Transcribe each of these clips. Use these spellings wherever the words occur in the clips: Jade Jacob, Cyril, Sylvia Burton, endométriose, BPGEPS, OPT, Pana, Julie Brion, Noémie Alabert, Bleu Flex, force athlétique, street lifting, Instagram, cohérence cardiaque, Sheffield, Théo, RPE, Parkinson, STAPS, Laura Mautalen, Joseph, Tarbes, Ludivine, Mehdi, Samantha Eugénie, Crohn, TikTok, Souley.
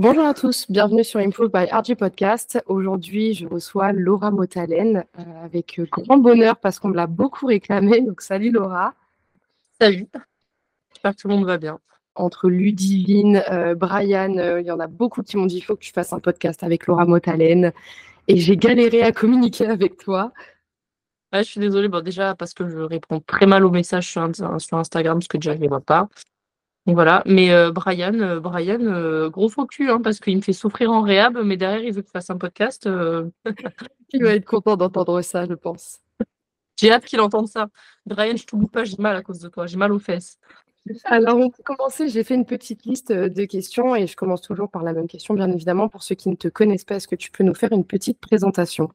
Bonjour à tous, bienvenue sur Improve by RG Podcast. Aujourd'hui, je reçois Laura Mautalen avec grand bonheur parce qu'on me l'a beaucoup réclamé. Donc, salut Laura. Salut, j'espère que tout le monde va bien. Entre Ludivine, Brian, il y en a beaucoup qui m'ont dit « il faut que tu fasses un podcast avec Laura Mautalen ». Et j'ai galéré à communiquer avec toi. Ouais, je suis désolée, bon, déjà parce que je réponds très mal aux messages sur Instagram parce que déjà, je ne les vois pas. Donc voilà, mais Brian, gros faux cul, hein, parce qu'il me fait souffrir en réhab, mais derrière, il veut que je fasse un podcast. Il va être content d'entendre ça, je pense. J'ai hâte qu'il entende ça. Brian, je ne t'oublie pas, j'ai mal à cause de toi, j'ai mal aux fesses. Alors, on peut commencer. J'ai fait une petite liste de questions et je commence toujours par la même question, bien évidemment. Pour ceux qui ne te connaissent pas, est-ce que tu peux nous faire une petite présentation ?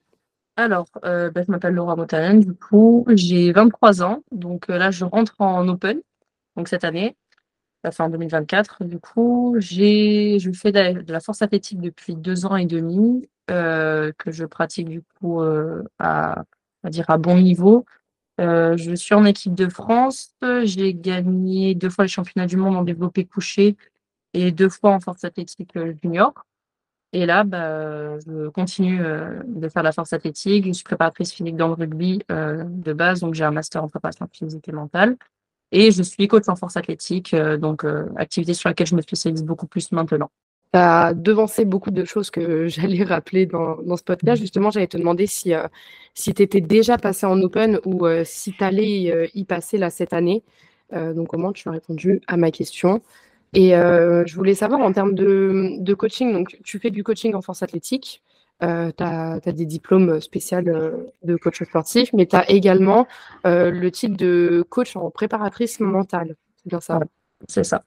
Alors, je m'appelle Laura Mautalen, du coup, j'ai 23 ans. Donc là, je rentre en Open, donc cette année. En 2024, du coup, je fais de la force athlétique depuis 2 ans et demi, que je pratique du coup à bon niveau. Je suis en équipe de France, j'ai gagné 2 fois les championnats du monde en développé couché et 2 fois en force athlétique junior. Et là, je continue de faire de la force athlétique. Je suis préparatrice physique dans le rugby de base, donc j'ai un master en préparation physique et mentale. Et je suis coach en force athlétique, donc activité sur laquelle je me spécialise beaucoup plus maintenant. Tu as devancé beaucoup de choses que j'allais rappeler dans ce podcast. Justement, j'allais te demander si tu étais déjà passé en Open ou si tu allais y passer là cette année. Donc, comment tu as répondu à ma question. Et je voulais savoir en termes de coaching. Donc, tu fais du coaching en force athlétique. Tu as des diplômes spéciaux de coach sportif, mais tu as également le titre de coach en préparatrice mentale. C'est bien ça? C'est ça.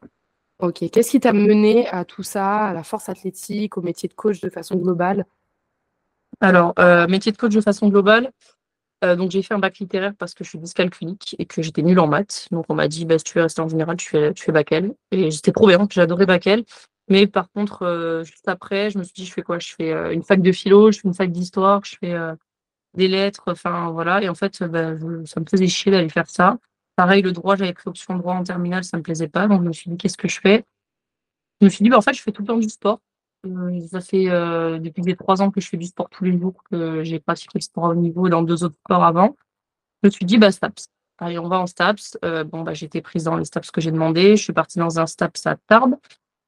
Ok. Qu'est-ce qui t'a mené à tout ça, à la force athlétique, au métier de coach de façon globale? Alors, métier de coach de façon globale, donc j'ai fait un bac littéraire parce que je suis dyscalculique et que j'étais nulle en maths. Donc, on m'a dit, si tu veux rester en général, tu fais bac L. Et j'étais trop bien, j'adorais bac L. Mais par contre, juste après, je me suis dit, je fais quoi? Je fais une fac de philo, je fais une fac d'histoire, je fais des lettres, enfin voilà. Et en fait, ça me faisait chier d'aller faire ça. Pareil, le droit, j'avais pris option droit en terminale, ça ne me plaisait pas. Donc, je me suis dit, qu'est-ce que je fais? Je me suis dit, en fait, je fais tout le temps du sport. Ça fait depuis les 3 ans que je fais du sport tous les jours, que j'ai pratiqué le sport à haut niveau et dans 2 autres sports avant. Je me suis dit, STAPS. Allez, on va en STAPS. J'étais prise dans les STAPS que j'ai demandé. Je suis partie dans un STAPS à Tarbes.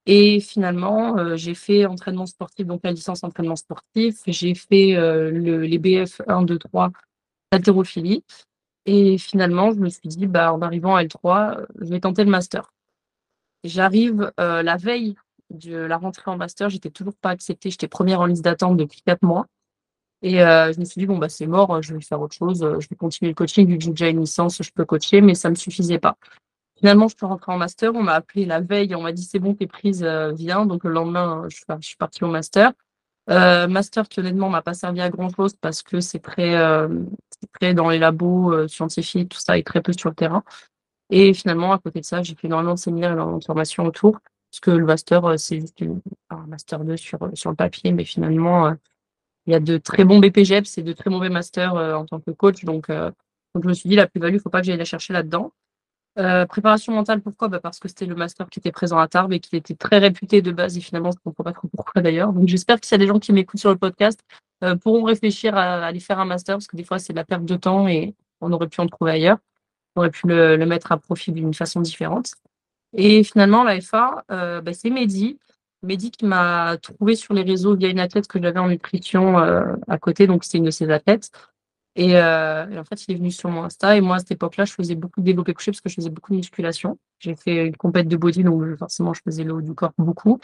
Et finalement, j'ai fait entraînement sportif, donc la licence entraînement sportif. J'ai fait les BF 1, 2, 3, haltérophilie. Et finalement, je me suis dit, en arrivant à L3, je vais tenter le master. J'arrive la veille de la rentrée en master, j'étais toujours pas acceptée. J'étais première en liste d'attente depuis 4 mois. Et je me suis dit, c'est mort, je vais faire autre chose. Je vais continuer le coaching, vu que j'ai déjà une licence, je peux coacher, mais ça ne me suffisait pas. Finalement, je suis rentrée en master. On m'a appelé la veille. On m'a dit, c'est bon, t'es prise, viens. Donc, le lendemain, je suis partie au master. Master qui, honnêtement, m'a pas servi à grand-chose parce que c'est très dans les labos scientifiques, tout ça, et très peu sur le terrain. Et finalement, à côté de ça, j'ai fait énormément de séminaires et énormément de formations autour parce que le master, c'est juste un master 2 sur le papier. Mais finalement, il y a de très bons BPGEPS et de très mauvais masters en tant que coach. Donc, je me suis dit, la plus-value, faut pas que j'aille la chercher là-dedans. Préparation mentale, pourquoi? Parce que c'était le master qui était présent à Tarbes et qui était très réputé de base, et finalement je ne comprends pas trop pourquoi d'ailleurs. Donc j'espère que s'il y a des gens qui m'écoutent sur le podcast pourront réfléchir à aller faire un master, parce que des fois c'est de la perte de temps et on aurait pu en trouver ailleurs, on aurait pu le mettre à profit d'une façon différente. Et finalement la FA, c'est Mehdi qui m'a trouvé sur les réseaux via une athlète que j'avais en nutrition à côté, donc c'était une de ses athlètes. Et en fait, il est venu sur mon Insta. Et moi, à cette époque-là, je faisais beaucoup de développé couché parce que je faisais beaucoup de musculation. J'ai fait une compète de body, donc forcément, je faisais le haut du corps beaucoup.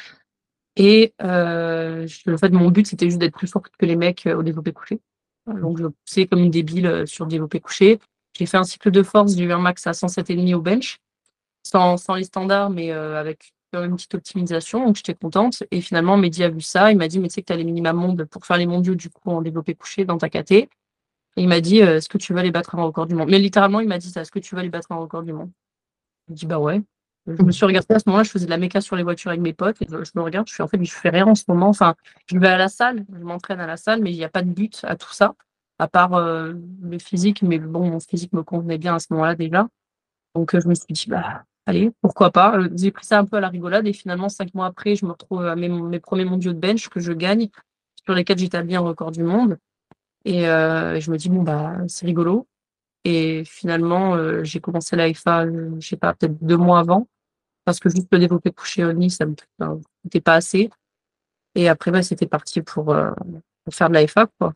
Et en fait, mon but, c'était juste d'être plus forte que les mecs au développé couché. Donc, je poussais comme une débile sur le développé couché. J'ai fait un cycle de force. J'ai eu un max à 107,5 au bench, sans les standards, mais avec une petite optimisation. Donc, j'étais contente. Et finalement, Mehdi a vu ça. Il m'a dit, mais tu sais que tu as les minima mondes pour faire les mondiaux du coup en développé couché dans ta KT. Et il m'a dit, est-ce que tu vas les battre un record du monde? Mais littéralement, il m'a dit ça, est-ce que tu vas les battre un record du monde? Je me dis, ouais. Je me suis regardée à ce moment-là, je faisais de la méca sur les voitures avec mes potes. Et je me regarde, je fais rien en ce moment. Enfin, je vais à la salle, je m'entraîne à la salle, mais il n'y a pas de but à tout ça, à part le physique. Mais bon, mon physique me convenait bien à ce moment-là déjà. Donc, je me suis dit, allez, pourquoi pas. J'ai pris ça un peu à la rigolade et finalement, 5 mois après, je me retrouve à mes premiers mondiaux de bench que je gagne, sur lesquels j'établis un record du monde. Et je me dis, bon, bah, c'est rigolo. Et finalement, j'ai commencé l'AFA, je sais pas, peut-être 2 mois avant, parce que juste le développé couché au nid, ça ne me coûtait pas assez. Et après, bah, c'était parti pour faire de l'AFA, quoi.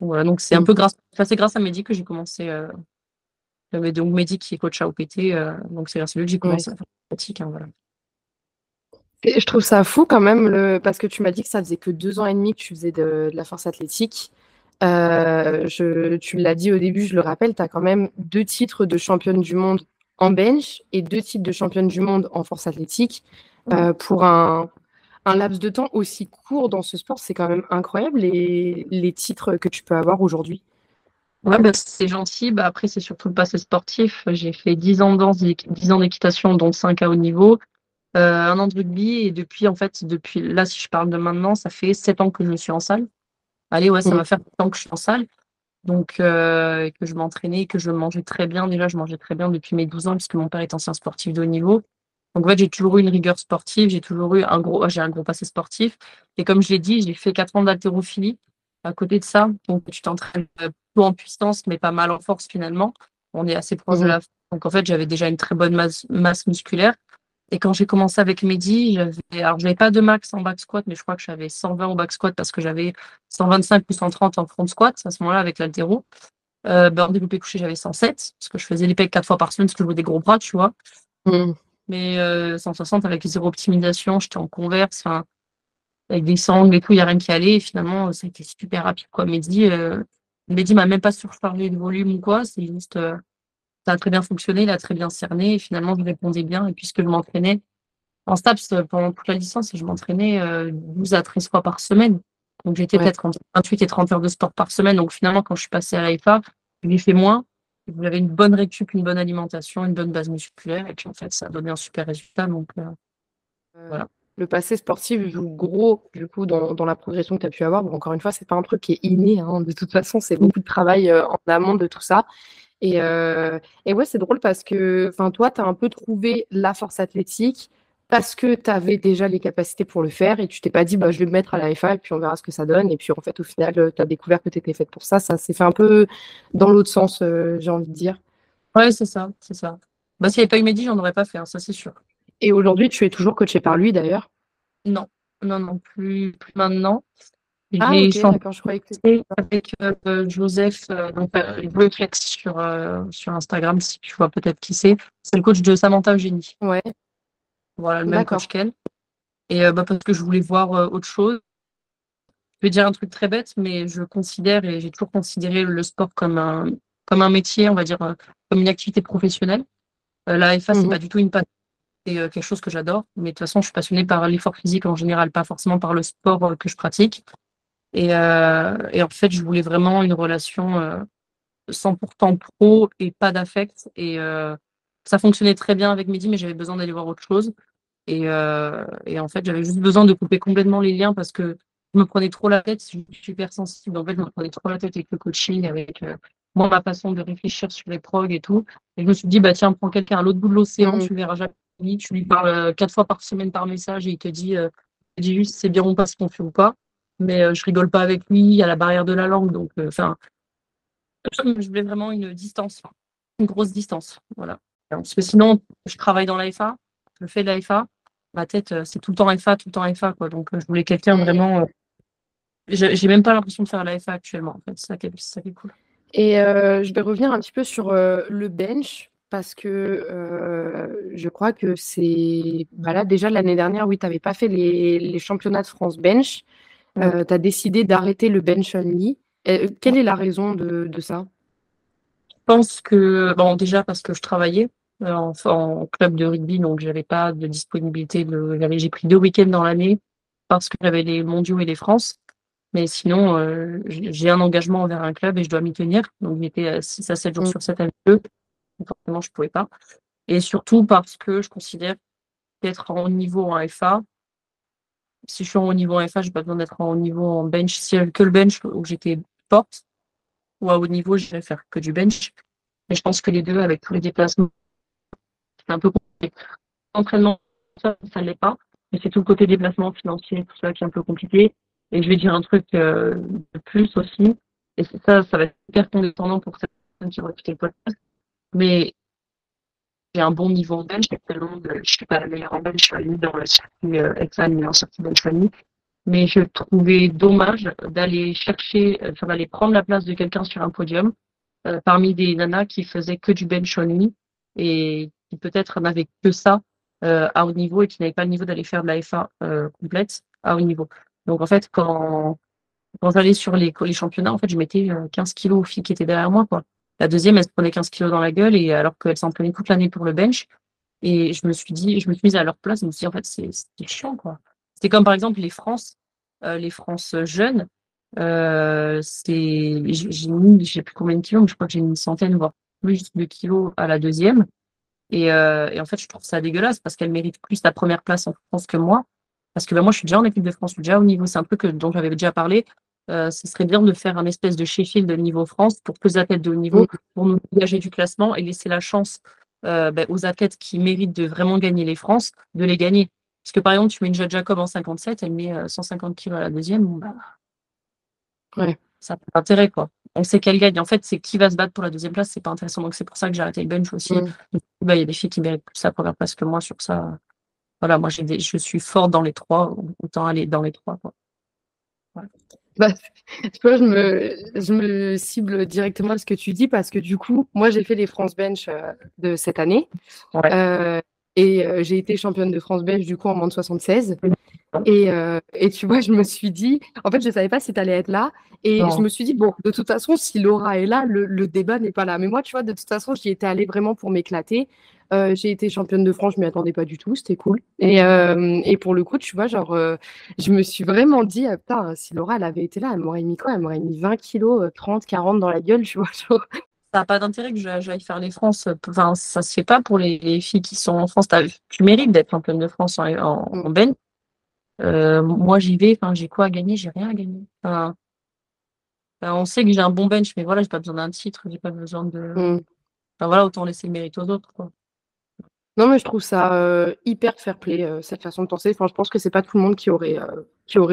Voilà, donc c'est un peu grâce, enfin, c'est grâce à Mehdi que j'ai commencé. Donc Mehdi qui est coach à OPT, donc c'est grâce à lui que j'ai commencé à faire la pratique. Hein, voilà. Et je trouve ça fou quand même, parce que tu m'as dit que ça faisait que 2 ans et demi que tu faisais de la force athlétique. Tu l'as dit au début, je le rappelle, tu as quand même 2 titres de championne du monde en bench et 2 titres de championne du monde en force athlétique. Pour un laps de temps aussi court dans ce sport, c'est quand même incroyable les titres que tu peux avoir aujourd'hui. Ouais, bah, c'est gentil. Bah, après, c'est surtout le passé sportif. J'ai fait 10 ans de danse, 10 ans d'équitation, dont 5 à haut niveau, 1 an de rugby. Et depuis là, si je parle de maintenant, ça fait 7 ans que je suis en salle. Allez, ouais, ça va faire 7 ans que je suis en salle. Donc, que je m'entraînais, que je mangeais très bien. Déjà, je mangeais très bien depuis mes 12 ans, puisque mon père est ancien sportif de haut niveau. Donc, en fait, j'ai toujours eu une rigueur sportive, j'ai toujours eu un gros passé sportif. Et comme je l'ai dit, j'ai fait 4 ans d'haltérophilie à côté de ça. Donc, tu t'entraînes peu en puissance, mais pas mal en force finalement. On est assez proche de la force. Donc, en fait, j'avais déjà une très bonne masse musculaire. Et quand j'ai commencé avec Mehdi, je n'avais pas de max en back squat, mais je crois que j'avais 120 au back squat parce que j'avais 125 ou 130 en front squat à ce moment-là avec l'haltéro. En développé couché, j'avais 107 parce que je faisais les pecs 4 fois par semaine parce que je voulais des gros bras, tu vois. Mais 160 avec 0 optimisation, j'étais en converse, avec des sangles et tout, il n'y a rien qui allait. Et finalement, ça a été super rapide, quoi. Mehdi m'a même pas surchargé de volume ou quoi. C'est juste, ça a très bien fonctionné, il a très bien cerné. Et finalement, je répondais bien. Et puisque je m'entraînais en STAPS pendant toute la licence, et je m'entraînais 12 à 13 fois par semaine. Donc, j'étais peut-être entre 28 et 30 heures de sport par semaine. Donc, finalement, quand je suis passée à l'AFA, j'ai fait moins. J'avais une bonne récup, une bonne alimentation, une bonne base musculaire. Et puis, en fait, ça a donné un super résultat. Donc, voilà. Le passé sportif joue gros, du coup, dans la progression que tu as pu avoir. Bon, encore une fois, c'est pas un truc qui est inné. Hein. De toute façon, c'est beaucoup de travail en amont de tout ça. Et ouais, c'est drôle parce que toi, tu as un peu trouvé la force athlétique parce que tu avais déjà les capacités pour le faire et tu t'es pas dit, bah, je vais me mettre à l'AFA et puis on verra ce que ça donne. Et puis, en fait, au final, tu as découvert que tu étais faite pour ça. Ça s'est fait un peu dans l'autre sens, j'ai envie de dire. Ouais, c'est ça. Bah, s'il n'y avait pas eu Mehdi, j'en aurais pas fait, hein, ça, c'est sûr. Et aujourd'hui, tu es toujours coachée par lui, d'ailleurs? Non, plus maintenant. D'accord, je croyais que c'était avec Joseph, donc Bleu Flex sur Instagram, si tu vois peut-être qui c'est. C'est le coach de Samantha Eugénie. Ouais. Voilà, le même coach qu'elle. Et parce que je voulais voir autre chose. Je vais dire un truc très bête, mais je considère et j'ai toujours considéré le sport comme un métier, on va dire, comme une activité professionnelle. L'AFA, c'est pas du tout une passion. C'est quelque chose que j'adore, mais de toute façon, je suis passionnée par l'effort physique en général, pas forcément par le sport que je pratique. Et en fait, je voulais vraiment une relation 100% pro et pas d'affect. Et ça fonctionnait très bien avec Mehdi, mais j'avais besoin d'aller voir autre chose. Et en fait, j'avais juste besoin de couper complètement les liens parce que je me prenais trop la tête. Je suis super sensible. En fait, je me prenais trop la tête avec le coaching, avec moi, ma façon de réfléchir sur les progs et tout. Et je me suis dit, bah tiens, prends quelqu'un à l'autre bout de l'océan, tu verras jamais. Tu lui parles 4 fois par semaine par message et il te dit, juste c'est bien ou pas ce qu'on fait ou pas, mais je rigole pas avec lui, il y a la barrière de la langue, donc je voulais vraiment une distance, une grosse distance, voilà. Parce que sinon, je travaille dans l'AFA, je fais de l'AFA, ma tête c'est tout le temps AFA, quoi. Donc je voulais quelqu'un vraiment, j'ai même pas l'impression de faire l'AFA actuellement, en fait, c'est ça qui est cool. Et je vais revenir un petit peu sur le bench. Parce que je crois que c'est... Bah là, déjà, l'année dernière, oui, tu n'avais pas fait les championnats de France bench. Tu as décidé d'arrêter le bench only. Quelle est la raison de ça? Je pense que... Bon, déjà, parce que je travaillais en club de rugby, donc je n'avais pas de disponibilité. J'ai pris 2 week-ends dans l'année parce que j'avais les mondiaux et les France. Mais sinon, j'ai un engagement envers un club et je dois m'y tenir. Donc, j'étais 6 à 7 jours sur 7 avec eux. Forcément, je ne pouvais pas. Et surtout parce que je considère qu'être en haut niveau en FA, si je suis en haut niveau en FA, je n'ai pas besoin d'être en haut niveau en bench. Si j'avais que le bench où j'étais forte, ou à haut niveau, je vais faire que du bench. Mais je pense que les deux, avec tous les déplacements, c'est un peu compliqué. L'entraînement, ça ne l'est pas, mais c'est tout le côté déplacement financier, tout ça qui est un peu compliqué. Et je vais dire un truc de plus aussi, et ça, ça va être hyper condescendant pour certaines qui vont écouter le podcast, mais j'ai un bon niveau en belge, actuellement, je ne suis pas la meilleure en belge, je suis allée dans le circuit exam et en circuit belge famille, mais je trouvais dommage d'aller chercher, enfin d'aller prendre la place de quelqu'un sur un podium parmi des nanas qui faisaient que du bench only et qui peut-être n'avaient que ça à haut niveau et qui n'avaient pas le niveau d'aller faire de la FA complète à haut niveau. Donc en fait, quand j'allais sur les championnats, en fait, je mettais 15 kilos aux filles qui étaient derrière moi, quoi. La deuxième, elle se prenait 15 kilos dans la gueule et alors qu'elle s'entraînait toute l'année pour le bench. Et je me suis mise à leur place, je me suis dit en fait c'est chiant, quoi. C'est comme par exemple les France jeunes, j'ai mis, je ne sais plus combien de kilos, mais je crois que j'ai mis une centaine, voire plus de kilos à la deuxième. Et en fait, je trouve ça dégueulasse parce qu'elle mérite plus la première place en France que moi. Parce que ben, moi, je suis déjà en équipe de France, je suis déjà au niveau, c'est un truc dont j'avais déjà parlé. Ce serait bien de faire un espèce de Sheffield de niveau France pour que les athlètes de haut niveau, pour nous dégager du classement et laisser la chance aux athlètes qui méritent de vraiment gagner les France, de les gagner. Parce que par exemple, tu mets une Jade Jacob en 57, elle met 150 kilos à la deuxième, bon, bah, ouais. Ça n'a pas d'intérêt, quoi. On sait qu'elle gagne. En fait, c'est qui va se battre pour la deuxième place, c'est pas intéressant. Donc, c'est pour ça que j'ai arrêté le bench aussi. Il y a des filles qui méritent plus la première place que moi sur ça. Voilà, moi, je suis forte dans les trois, autant aller dans les trois, quoi. Ouais. Bah, tu vois, je me cible directement à ce que tu dis parce que du coup, moi, j'ai fait les France Bench de cette année. Ouais. Et j'ai été championne de France belge du coup en moins de 76. Et tu vois, je me suis dit, en fait, je ne savais pas si tu allais être là. Et non. Je me suis dit, bon, de toute façon, si Laura est là, le débat n'est pas là. Mais moi, tu vois, de toute façon, j'y étais allée vraiment pour m'éclater. J'ai été championne de France, je ne m'y attendais pas du tout, c'était cool. Et pour le coup, tu vois, genre, je me suis vraiment dit, ah, putain, si Laura, elle avait été là, elle m'aurait mis quoi? Elle m'aurait mis 20 kilos, 30, 40 dans la gueule, tu vois, genre. Ça n'a pas d'intérêt que j'aille faire les France. Enfin, ça se fait pas pour les filles qui sont en France. Tu mérites d'être championne de France en bench. Moi, j'y vais. Enfin, j'ai quoi à gagner? J'ai rien à gagner. Enfin, on sait que j'ai un bon bench, mais voilà, j'ai pas besoin d'un titre. J'ai pas besoin de. Enfin voilà, autant laisser le mérite aux autres, quoi. Non, mais je trouve ça hyper fair-play cette façon de penser. Enfin, je pense que c'est pas tout le monde qui aurait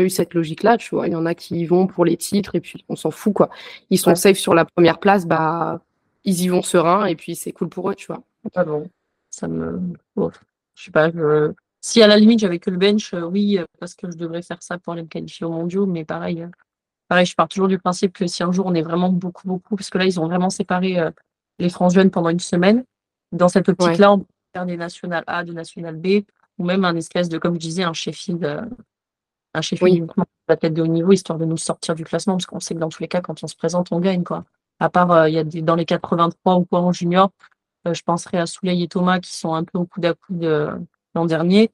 eu cette logique-là, tu vois. Il y en a qui y vont pour les titres et puis on s'en fout, quoi. Ils sont safe sur la première place, bah. Ils y vont serein et puis c'est cool pour eux, tu vois. Ah bon, ça me... Oh, je sais pas, si à la limite j'avais que le bench, oui, parce que je devrais faire ça pour aller me qualifier aux mondiaux, mais pareil, je pars toujours du principe que si un jour on est vraiment beaucoup, beaucoup, parce que là, ils ont vraiment séparé les France jeunes pendant une semaine. Dans cette optique-là, on peut faire des nationales A, des nationales B, ou même un espèce de, comme je disais, un Sheffield, la tête de haut niveau, histoire de nous sortir du classement, parce qu'on sait que dans tous les cas, quand on se présente, on gagne, quoi. À part, il y a dans les 83 ou quoi en junior, je penserai à Souley et Thomas qui sont un peu au coude à coude l'an dernier.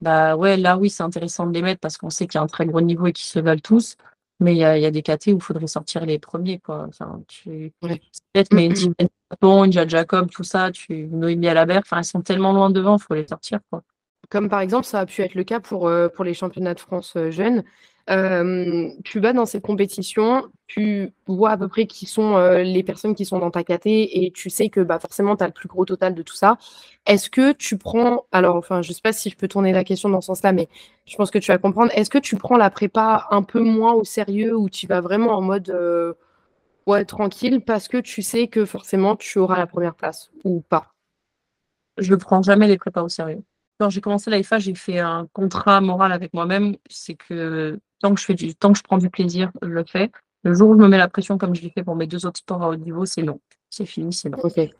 Bah ouais, là oui, c'est intéressant de les mettre parce qu'on sait qu'il y a un très gros niveau et qu'ils se valent tous. Mais il y a des KT où il faudrait sortir les premiers, quoi. Enfin, peut-être, mais une Jade Jacob, tout ça, Noémie Alabert, enfin, elles sont tellement loin devant, il faut les sortir, quoi. Comme par exemple, ça a pu être le cas pour les championnats de France jeunes. Tu vas dans ces compétitions, tu vois à peu près qui sont les personnes qui sont dans ta KT et tu sais que bah, forcément tu as le plus gros total de tout ça. Est-ce que tu prends, alors enfin je sais pas si je peux tourner la question dans ce sens-là, mais je pense que tu vas comprendre, est-ce que tu prends la prépa un peu moins au sérieux ou tu vas vraiment en mode tranquille parce que tu sais que forcément tu auras la première place ou pas? Je prends jamais les prépas au sérieux. Quand j'ai commencé la FA, j'ai fait un contrat moral avec moi-même, c'est que tant que je prends du plaisir, je le fais. Le jour où je me mets la pression comme je l'ai fait pour mes deux autres sports à haut niveau, c'est non. C'est fini, c'est non. Okay.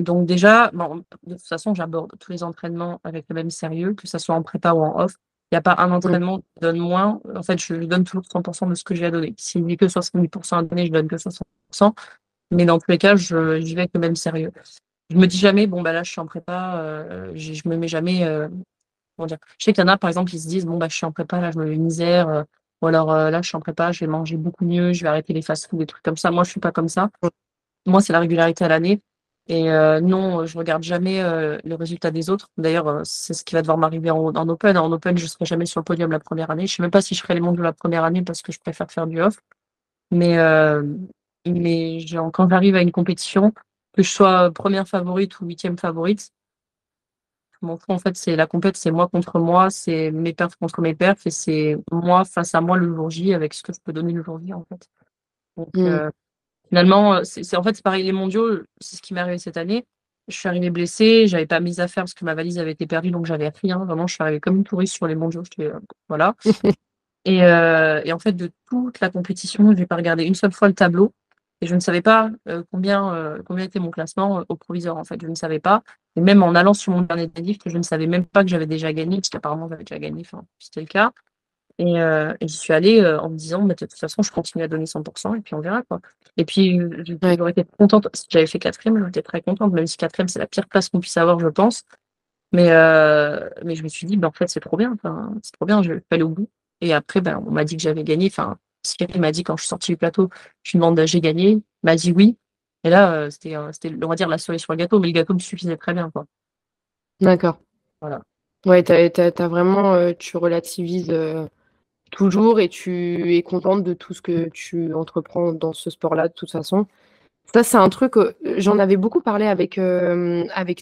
Donc déjà, bon, de toute façon, j'aborde tous les entraînements avec le même sérieux, que ce soit en prépa ou en off. Il n'y a pas un entraînement qui donne moins. En fait, je donne toujours 100% de ce que j'ai à donner. S'il dit que 70% à donner, je donne que 60%. Mais dans tous les cas, j'y vais avec le même sérieux. Je me dis jamais, bon, bah là, je suis en prépa, je me mets jamais. Comment dire. Je sais qu'il y en a, par exemple, ils se disent, bon, bah, je suis en prépa, là, je me mets misère. Ou alors, là, je suis en prépa, je vais manger beaucoup mieux, je vais arrêter les fast-food, des trucs comme ça. Moi, je ne suis pas comme ça. Moi, c'est la régularité à l'année. Et non, je ne regarde jamais le résultat des autres. D'ailleurs, c'est ce qui va devoir m'arriver en open. En open, je ne serai jamais sur le podium la première année. Je ne sais même pas si je ferai les mondiaux la première année parce que je préfère faire du off. Mais quand j'arrive à une compétition, que je sois première favorite ou huitième favorite, Mon fond, en fait, c'est la compète, c'est moi contre moi, c'est mes perfs contre mes perfs, et c'est moi face à moi le jour J avec ce que je peux donner le jour J, en fait. Donc, finalement, c'est pareil, les mondiaux, c'est ce qui m'est arrivé cette année. Je suis arrivée blessée, j'avais pas mes affaires parce que ma valise avait été perdue, donc j'avais rien. Vraiment, je suis arrivée comme une touriste sur les mondiaux. Voilà. Et en fait, de toute la compétition, j'ai pas regardé une seule fois le tableau. Et je ne savais pas combien était mon classement au proviseur, en fait. Je ne savais pas. Et même en allant sur mon dernier délift, je ne savais même pas que j'avais déjà gagné, parce qu'apparemment, j'avais déjà gagné. Enfin, c'était le cas. Et j'y suis allée en me disant, de toute façon, je continue à donner 100%, et puis on verra, quoi. Et puis, j'aurais été contente. Si j'avais fait quatrième, j'aurais été très contente, même si quatrième, c'est la pire place qu'on puisse avoir, je pense. Mais je me suis dit, en fait, c'est trop bien. C'est trop bien, je vais aller au bout. Et après, on m'a dit que j'avais gagné. Cyril m'a dit, quand je suis sortie du plateau, je lui demande, j'ai gagné? Il m'a dit oui. Et là, c'était, on va dire, la cerise sur le gâteau, mais le gâteau me suffisait très bien, quoi. D'accord. Voilà. Ouais, t'as vraiment, tu relativises toujours et tu es contente de tout ce que tu entreprends dans ce sport-là, de toute façon. Ça, c'est un truc, j'en avais beaucoup parlé avec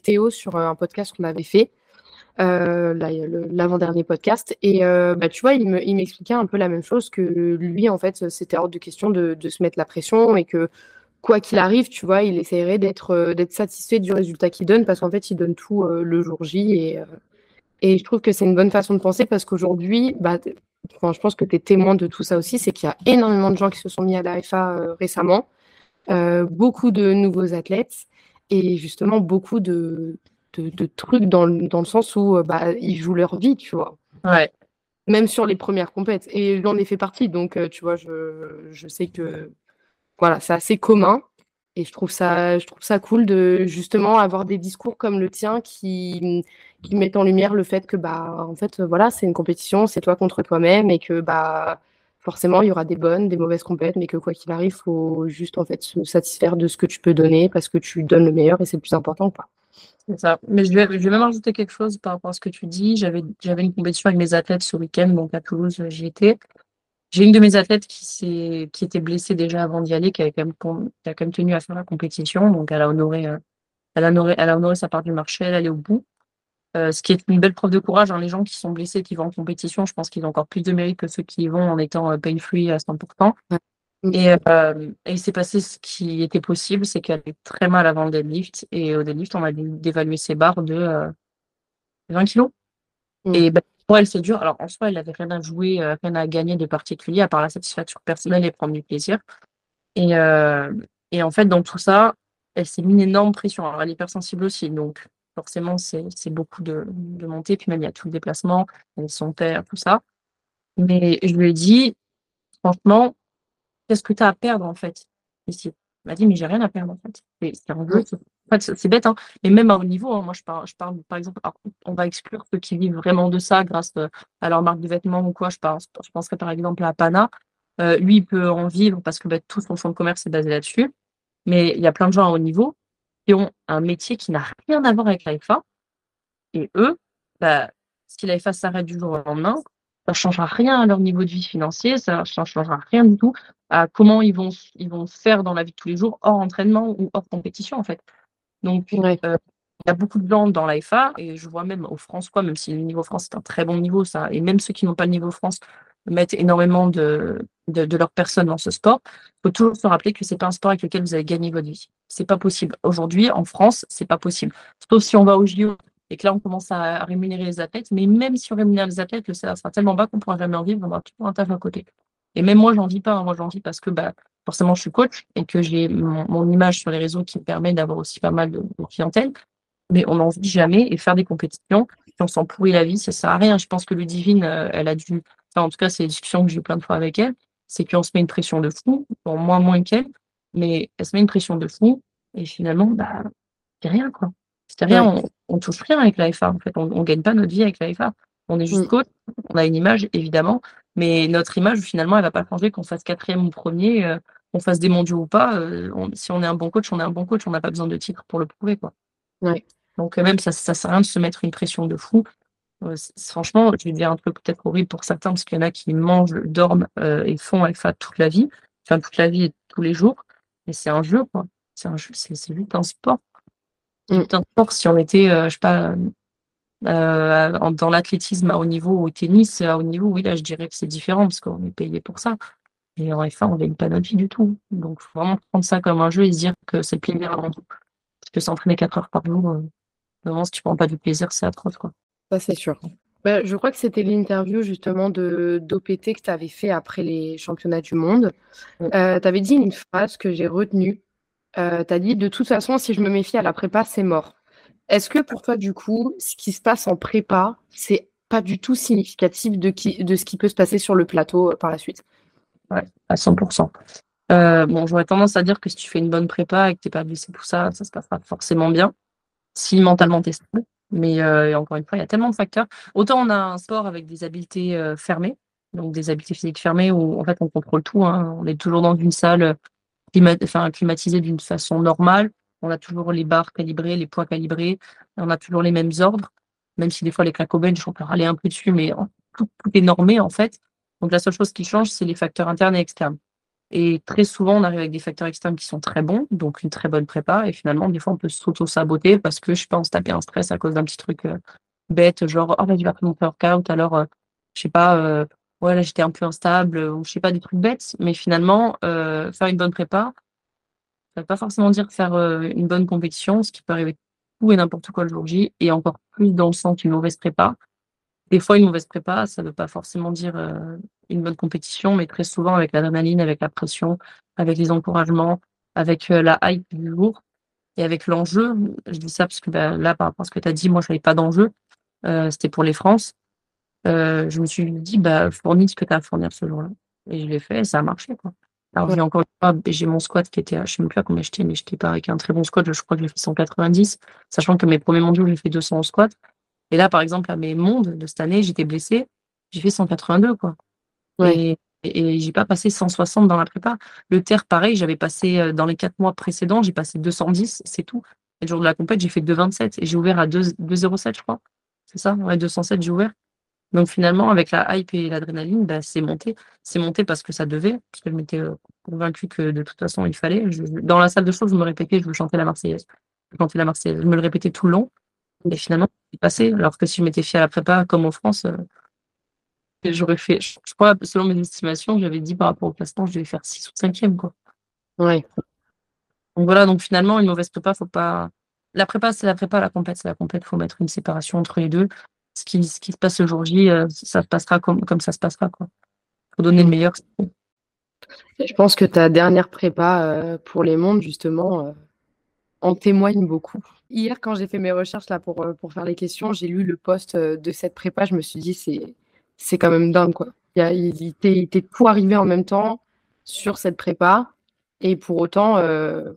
Théo sur un podcast qu'on avait fait. L'avant-dernier podcast, et tu vois, il m'expliquait un peu la même chose, que lui, en fait, c'était hors de question de se mettre la pression, et que quoi qu'il arrive, tu vois, il essaierait d'être satisfait du résultat qu'il donne, parce qu'en fait il donne tout le jour J, et je trouve que c'est une bonne façon de penser, parce qu'aujourd'hui, je pense que tu es témoin de tout ça aussi, c'est qu'il y a énormément de gens qui se sont mis à la FA récemment, beaucoup de nouveaux athlètes, et justement beaucoup de trucs dans le sens où ils jouent leur vie, tu vois. Ouais. Même sur les premières compètes. Et j'en ai fait partie, donc tu vois, je sais que voilà, c'est assez commun. Et je trouve ça cool de justement avoir des discours comme le tien qui mettent en lumière le fait que en fait voilà, c'est une compétition, c'est toi contre toi-même, et que forcément il y aura des bonnes, des mauvaises compètes, mais que quoi qu'il arrive, faut juste en fait se satisfaire de ce que tu peux donner, parce que tu donnes le meilleur et c'est le plus important, quoi. C'est ça. Mais je vais même rajouter quelque chose par rapport à ce que tu dis. J'avais une compétition avec mes athlètes ce week-end, donc à Toulouse, j'y étais. J'ai une de mes athlètes qui était blessée déjà avant d'y aller, qui a quand même tenu à faire la compétition. Donc elle a honoré sa part du marché, elle allait au bout. Ce qui est une belle preuve de courage, hein. Les gens qui sont blessés, qui vont en compétition, je pense qu'ils ont encore plus de mérite que ceux qui y vont en étant pain-free à 100%. Et il s'est passé ce qui était possible, c'est qu'elle est très mal avant le deadlift, et au deadlift on a dévalué ses barres de 20 kilos. Et pour elle c'est dur. Alors en soi elle n'avait rien à jouer, rien à gagner de particulier à part la satisfaction personnelle et prendre du plaisir. Et en fait dans tout ça elle s'est mis une énorme pression. Alors elle est hypersensible aussi, donc forcément c'est beaucoup de montée, puis même il y a tout le déplacement, son père, tout ça. Mais je lui ai dit franchement, qu'est-ce que tu as à perdre en fait ici? Elle m'a dit, mais j'ai rien à perdre en fait. C'est bête, hein. Mais même à haut niveau, hein, moi je parle par exemple, on va exclure ceux qui vivent vraiment de ça grâce à leur marque de vêtements ou quoi. Je penserais par exemple à Pana. Lui, il peut en vivre parce que tout son fonds de commerce est basé là-dessus. Mais il y a plein de gens à haut niveau qui ont un métier qui n'a rien à voir avec la FA. Et eux, si la FA s'arrête du jour au lendemain, ça ne changera rien à leur niveau de vie financier, ça ne changera rien du tout à comment ils vont faire dans la vie de tous les jours, hors entraînement ou hors compétition, en fait. Donc, y a beaucoup de gens dans la FA, et je vois même au François, même si le niveau France est un très bon niveau, ça, et même ceux qui n'ont pas le niveau France mettent énormément de leur personne dans ce sport. Il faut toujours se rappeler que ce n'est pas un sport avec lequel vous allez gagner votre vie. Ce n'est pas possible. Aujourd'hui, en France, ce n'est pas possible. Sauf si on va au JO, et que là, on commence à rémunérer les athlètes. Mais même si on rémunère les athlètes, le salaire sera tellement bas qu'on ne pourra jamais en vivre, on aura toujours un taf à côté. Et même moi, j'en vis pas. Hein. Moi, j'en vis parce que forcément, je suis coach et que j'ai mon image sur les réseaux qui me permet d'avoir aussi pas mal de clientèle. Mais on n'en vit jamais, et faire des compétitions, si on s'en pourrit la vie, ça ne sert à rien. Je pense que Ludivine, elle a dû... Enfin, en tout cas, c'est les discussions que j'ai eu plein de fois avec elle. C'est qu'on se met une pression de fou, bon, moins qu'elle, mais elle se met une pression de fou. Et finalement, c'est rien, quoi. C'est rien, on ne touche rien avec la FA, en fait. On ne gagne pas notre vie avec la FA. On est juste coach, on a une image, évidemment, mais notre image, finalement, elle ne va pas changer qu'on fasse quatrième ou premier, qu'on fasse des mondiaux ou pas. Si on est un bon coach, on est un bon coach, on n'a pas besoin de titre pour le prouver, quoi. Ouais. Donc, même, ça ne sert à rien de se mettre une pression de fou. Franchement, je vais dire un truc peut-être horrible pour certains, parce qu'il y en a qui mangent, dorment et font FA toute la vie et tous les jours. Mais c'est un jeu, quoi. C'est un jeu, c'est juste un sport. Si on était, je sais pas, Dans l'athlétisme à haut niveau, au tennis, à haut niveau, oui, là, je dirais que c'est différent parce qu'on est payé pour ça. Et en F1, on ne gagne pas notre vie du tout. Donc, il faut vraiment prendre ça comme un jeu et se dire que c'est le plaisir avant tout. Tu peux s'entraîner 4 heures par jour. Vraiment, si tu ne prends pas du plaisir, c'est atroce, quoi. Ça, c'est sûr. Bah, je crois que c'était l'interview justement d'OPT que tu avais fait après les championnats du monde. Tu avais dit une phrase que j'ai retenue. Tu as dit « De toute façon, si je me méfie à la prépa, c'est mort ». Est-ce que pour toi, du coup, ce qui se passe en prépa, c'est pas du tout significatif de ce qui peut se passer sur le plateau par la suite? Ouais, à 100%. Bon, j'aurais tendance à dire que si tu fais une bonne prépa et que tu n'es pas blessé pour ça, ça se passe pas forcément bien, si mentalement tu es stable. Mais encore une fois, il y a tellement de facteurs. Autant on a un sport avec des habiletés fermées, donc des habiletés physiques fermées où en fait on contrôle tout. Hein. On est toujours dans une salle climatisée d'une façon normale. On a toujours les barres calibrées, les poids calibrés. On a toujours les mêmes ordres, même si des fois les claco-bench, on peut râler un peu dessus, mais tout est normé en fait. Donc la seule chose qui change, c'est les facteurs internes et externes. Et très souvent, on arrive avec des facteurs externes qui sont très bons, donc une très bonne prépa. Et finalement, des fois, on peut s'auto-saboter parce que, je sais pas, on se tapait un stress à cause d'un petit truc bête, genre « Oh, là, j'ai pas fait mon workout, alors, je sais pas, ouais, là, j'étais un peu instable, ou je sais pas, des trucs bêtes. » Mais finalement, faire une bonne prépa, ça ne veut pas forcément dire faire une bonne compétition, ce qui peut arriver tout et n'importe quoi le jour J, et encore plus dans le sens d'une mauvaise prépa. Des fois, une mauvaise prépa, ça ne veut pas forcément dire une bonne compétition, mais très souvent, avec l'adrénaline, avec la pression, avec les encouragements, avec la hype du jour et avec l'enjeu. Je dis ça parce que bah, là, par rapport à ce que tu as dit, moi, je n'avais pas d'enjeu. C'était pour les France. Je me suis dit, bah, fournis ce que tu as à fournir ce jour-là. Et je l'ai fait et ça a marché, quoi. Alors, ouais. Encore une fois, j'ai mon squat qui était, je ne sais même plus à combien j'étais, mais j'étais avec un très bon squat. Je crois que j'ai fait 190, sachant que mes premiers mondiaux, j'ai fait 200 en squat. Et là, par exemple, à mes mondes de cette année, j'étais blessée, j'ai fait 182, quoi. Ouais. Et j'ai pas passé 160 dans la prépa. Le terre, pareil, j'avais passé dans les 4 mois précédents, j'ai passé 210, c'est tout. Et le jour de la compète, j'ai fait 227 et j'ai ouvert à 2,07, je crois. C'est ça, ouais, 207, j'ai ouvert. Donc finalement, avec la hype et l'adrénaline, bah, c'est monté. C'est monté parce que ça devait, parce que je m'étais convaincue que de toute façon, il fallait. Dans la salle de show, je me répétais, je me chantais la Marseillaise. Je chantais la Marseillaise, je me le répétais tout le long. Et finalement, c'est passé. Alors que si je m'étais fiée à la prépa, comme en France, j'aurais fait, je crois, selon mes estimations, j'avais dit par rapport au placement, je devais faire 6 ou 5e, quoi. Oui. Donc voilà, donc finalement, une mauvaise prépa, faut pas. La prépa, c'est la prépa, la compète, c'est la compète. Il faut mettre une séparation entre les deux. Ce qui se passe le jour J, ça se passera comme ça se passera, quoi. Faut donner le meilleur. Je pense que ta dernière prépa pour les mondes, justement, en témoigne beaucoup. Hier, quand j'ai fait mes recherches là, pour faire les questions, j'ai lu le post de cette prépa. Je me suis dit, c'est quand même dingue, quoi. Il était tout arrivé en même temps sur cette prépa. Et pour autant,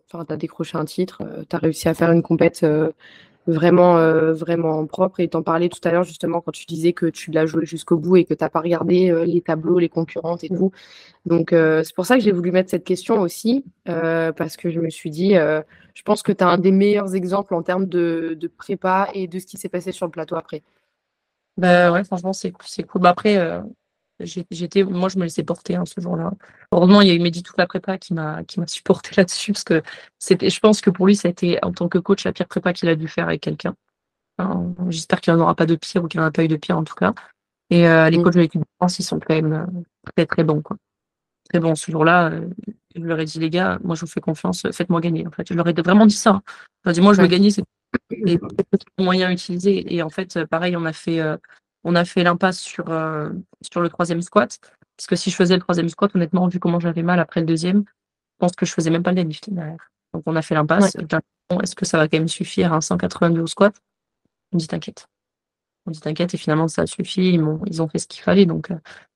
tu as décroché un titre, tu as réussi à faire une compète vraiment propre. Et t'en parlais tout à l'heure, justement, quand tu disais que tu l'as joué jusqu'au bout et que tu n'as pas regardé les tableaux, les concurrentes et tout. Donc, c'est pour ça que j'ai voulu mettre cette question aussi, parce que je me suis dit... je pense que tu as un des meilleurs exemples en termes de prépa et de ce qui s'est passé sur le plateau après. Ben ouais, franchement, c'est cool. Ben après, moi, je me laissais porter hein, ce jour-là. Heureusement, il y a eu Mehdi toute la prépa qui m'a supporté là-dessus parce que je pense que pour lui, ça a été en tant que coach la pire prépa qu'il a dû faire avec quelqu'un. Hein, j'espère qu'il n'y en aura pas de pire ou qu'il n'y en a pas eu de pire en tout cas. Et les coachs de l'équipe de France, ils sont quand même très, très bons, quoi. Très bon, ce jour-là, je leur ai dit, les gars, moi, je vous fais confiance, faites-moi gagner. En fait, je leur ai vraiment dit ça. Je leur ai dit, moi, je veux gagner, c'est les moyens utilisés. Et en fait, pareil, on a fait l'impasse sur le 3e squat. Parce que si je faisais le 3e squat, honnêtement, vu comment j'avais mal après le 2e, je pense que je faisais même pas le deadlifting derrière. Donc, on a fait l'impasse. Ouais. Est-ce que ça va quand même suffire à un 182 au squat? On dit, t'inquiète. Et finalement, ça a suffi. Ils ont fait ce qu'il fallait. Donc,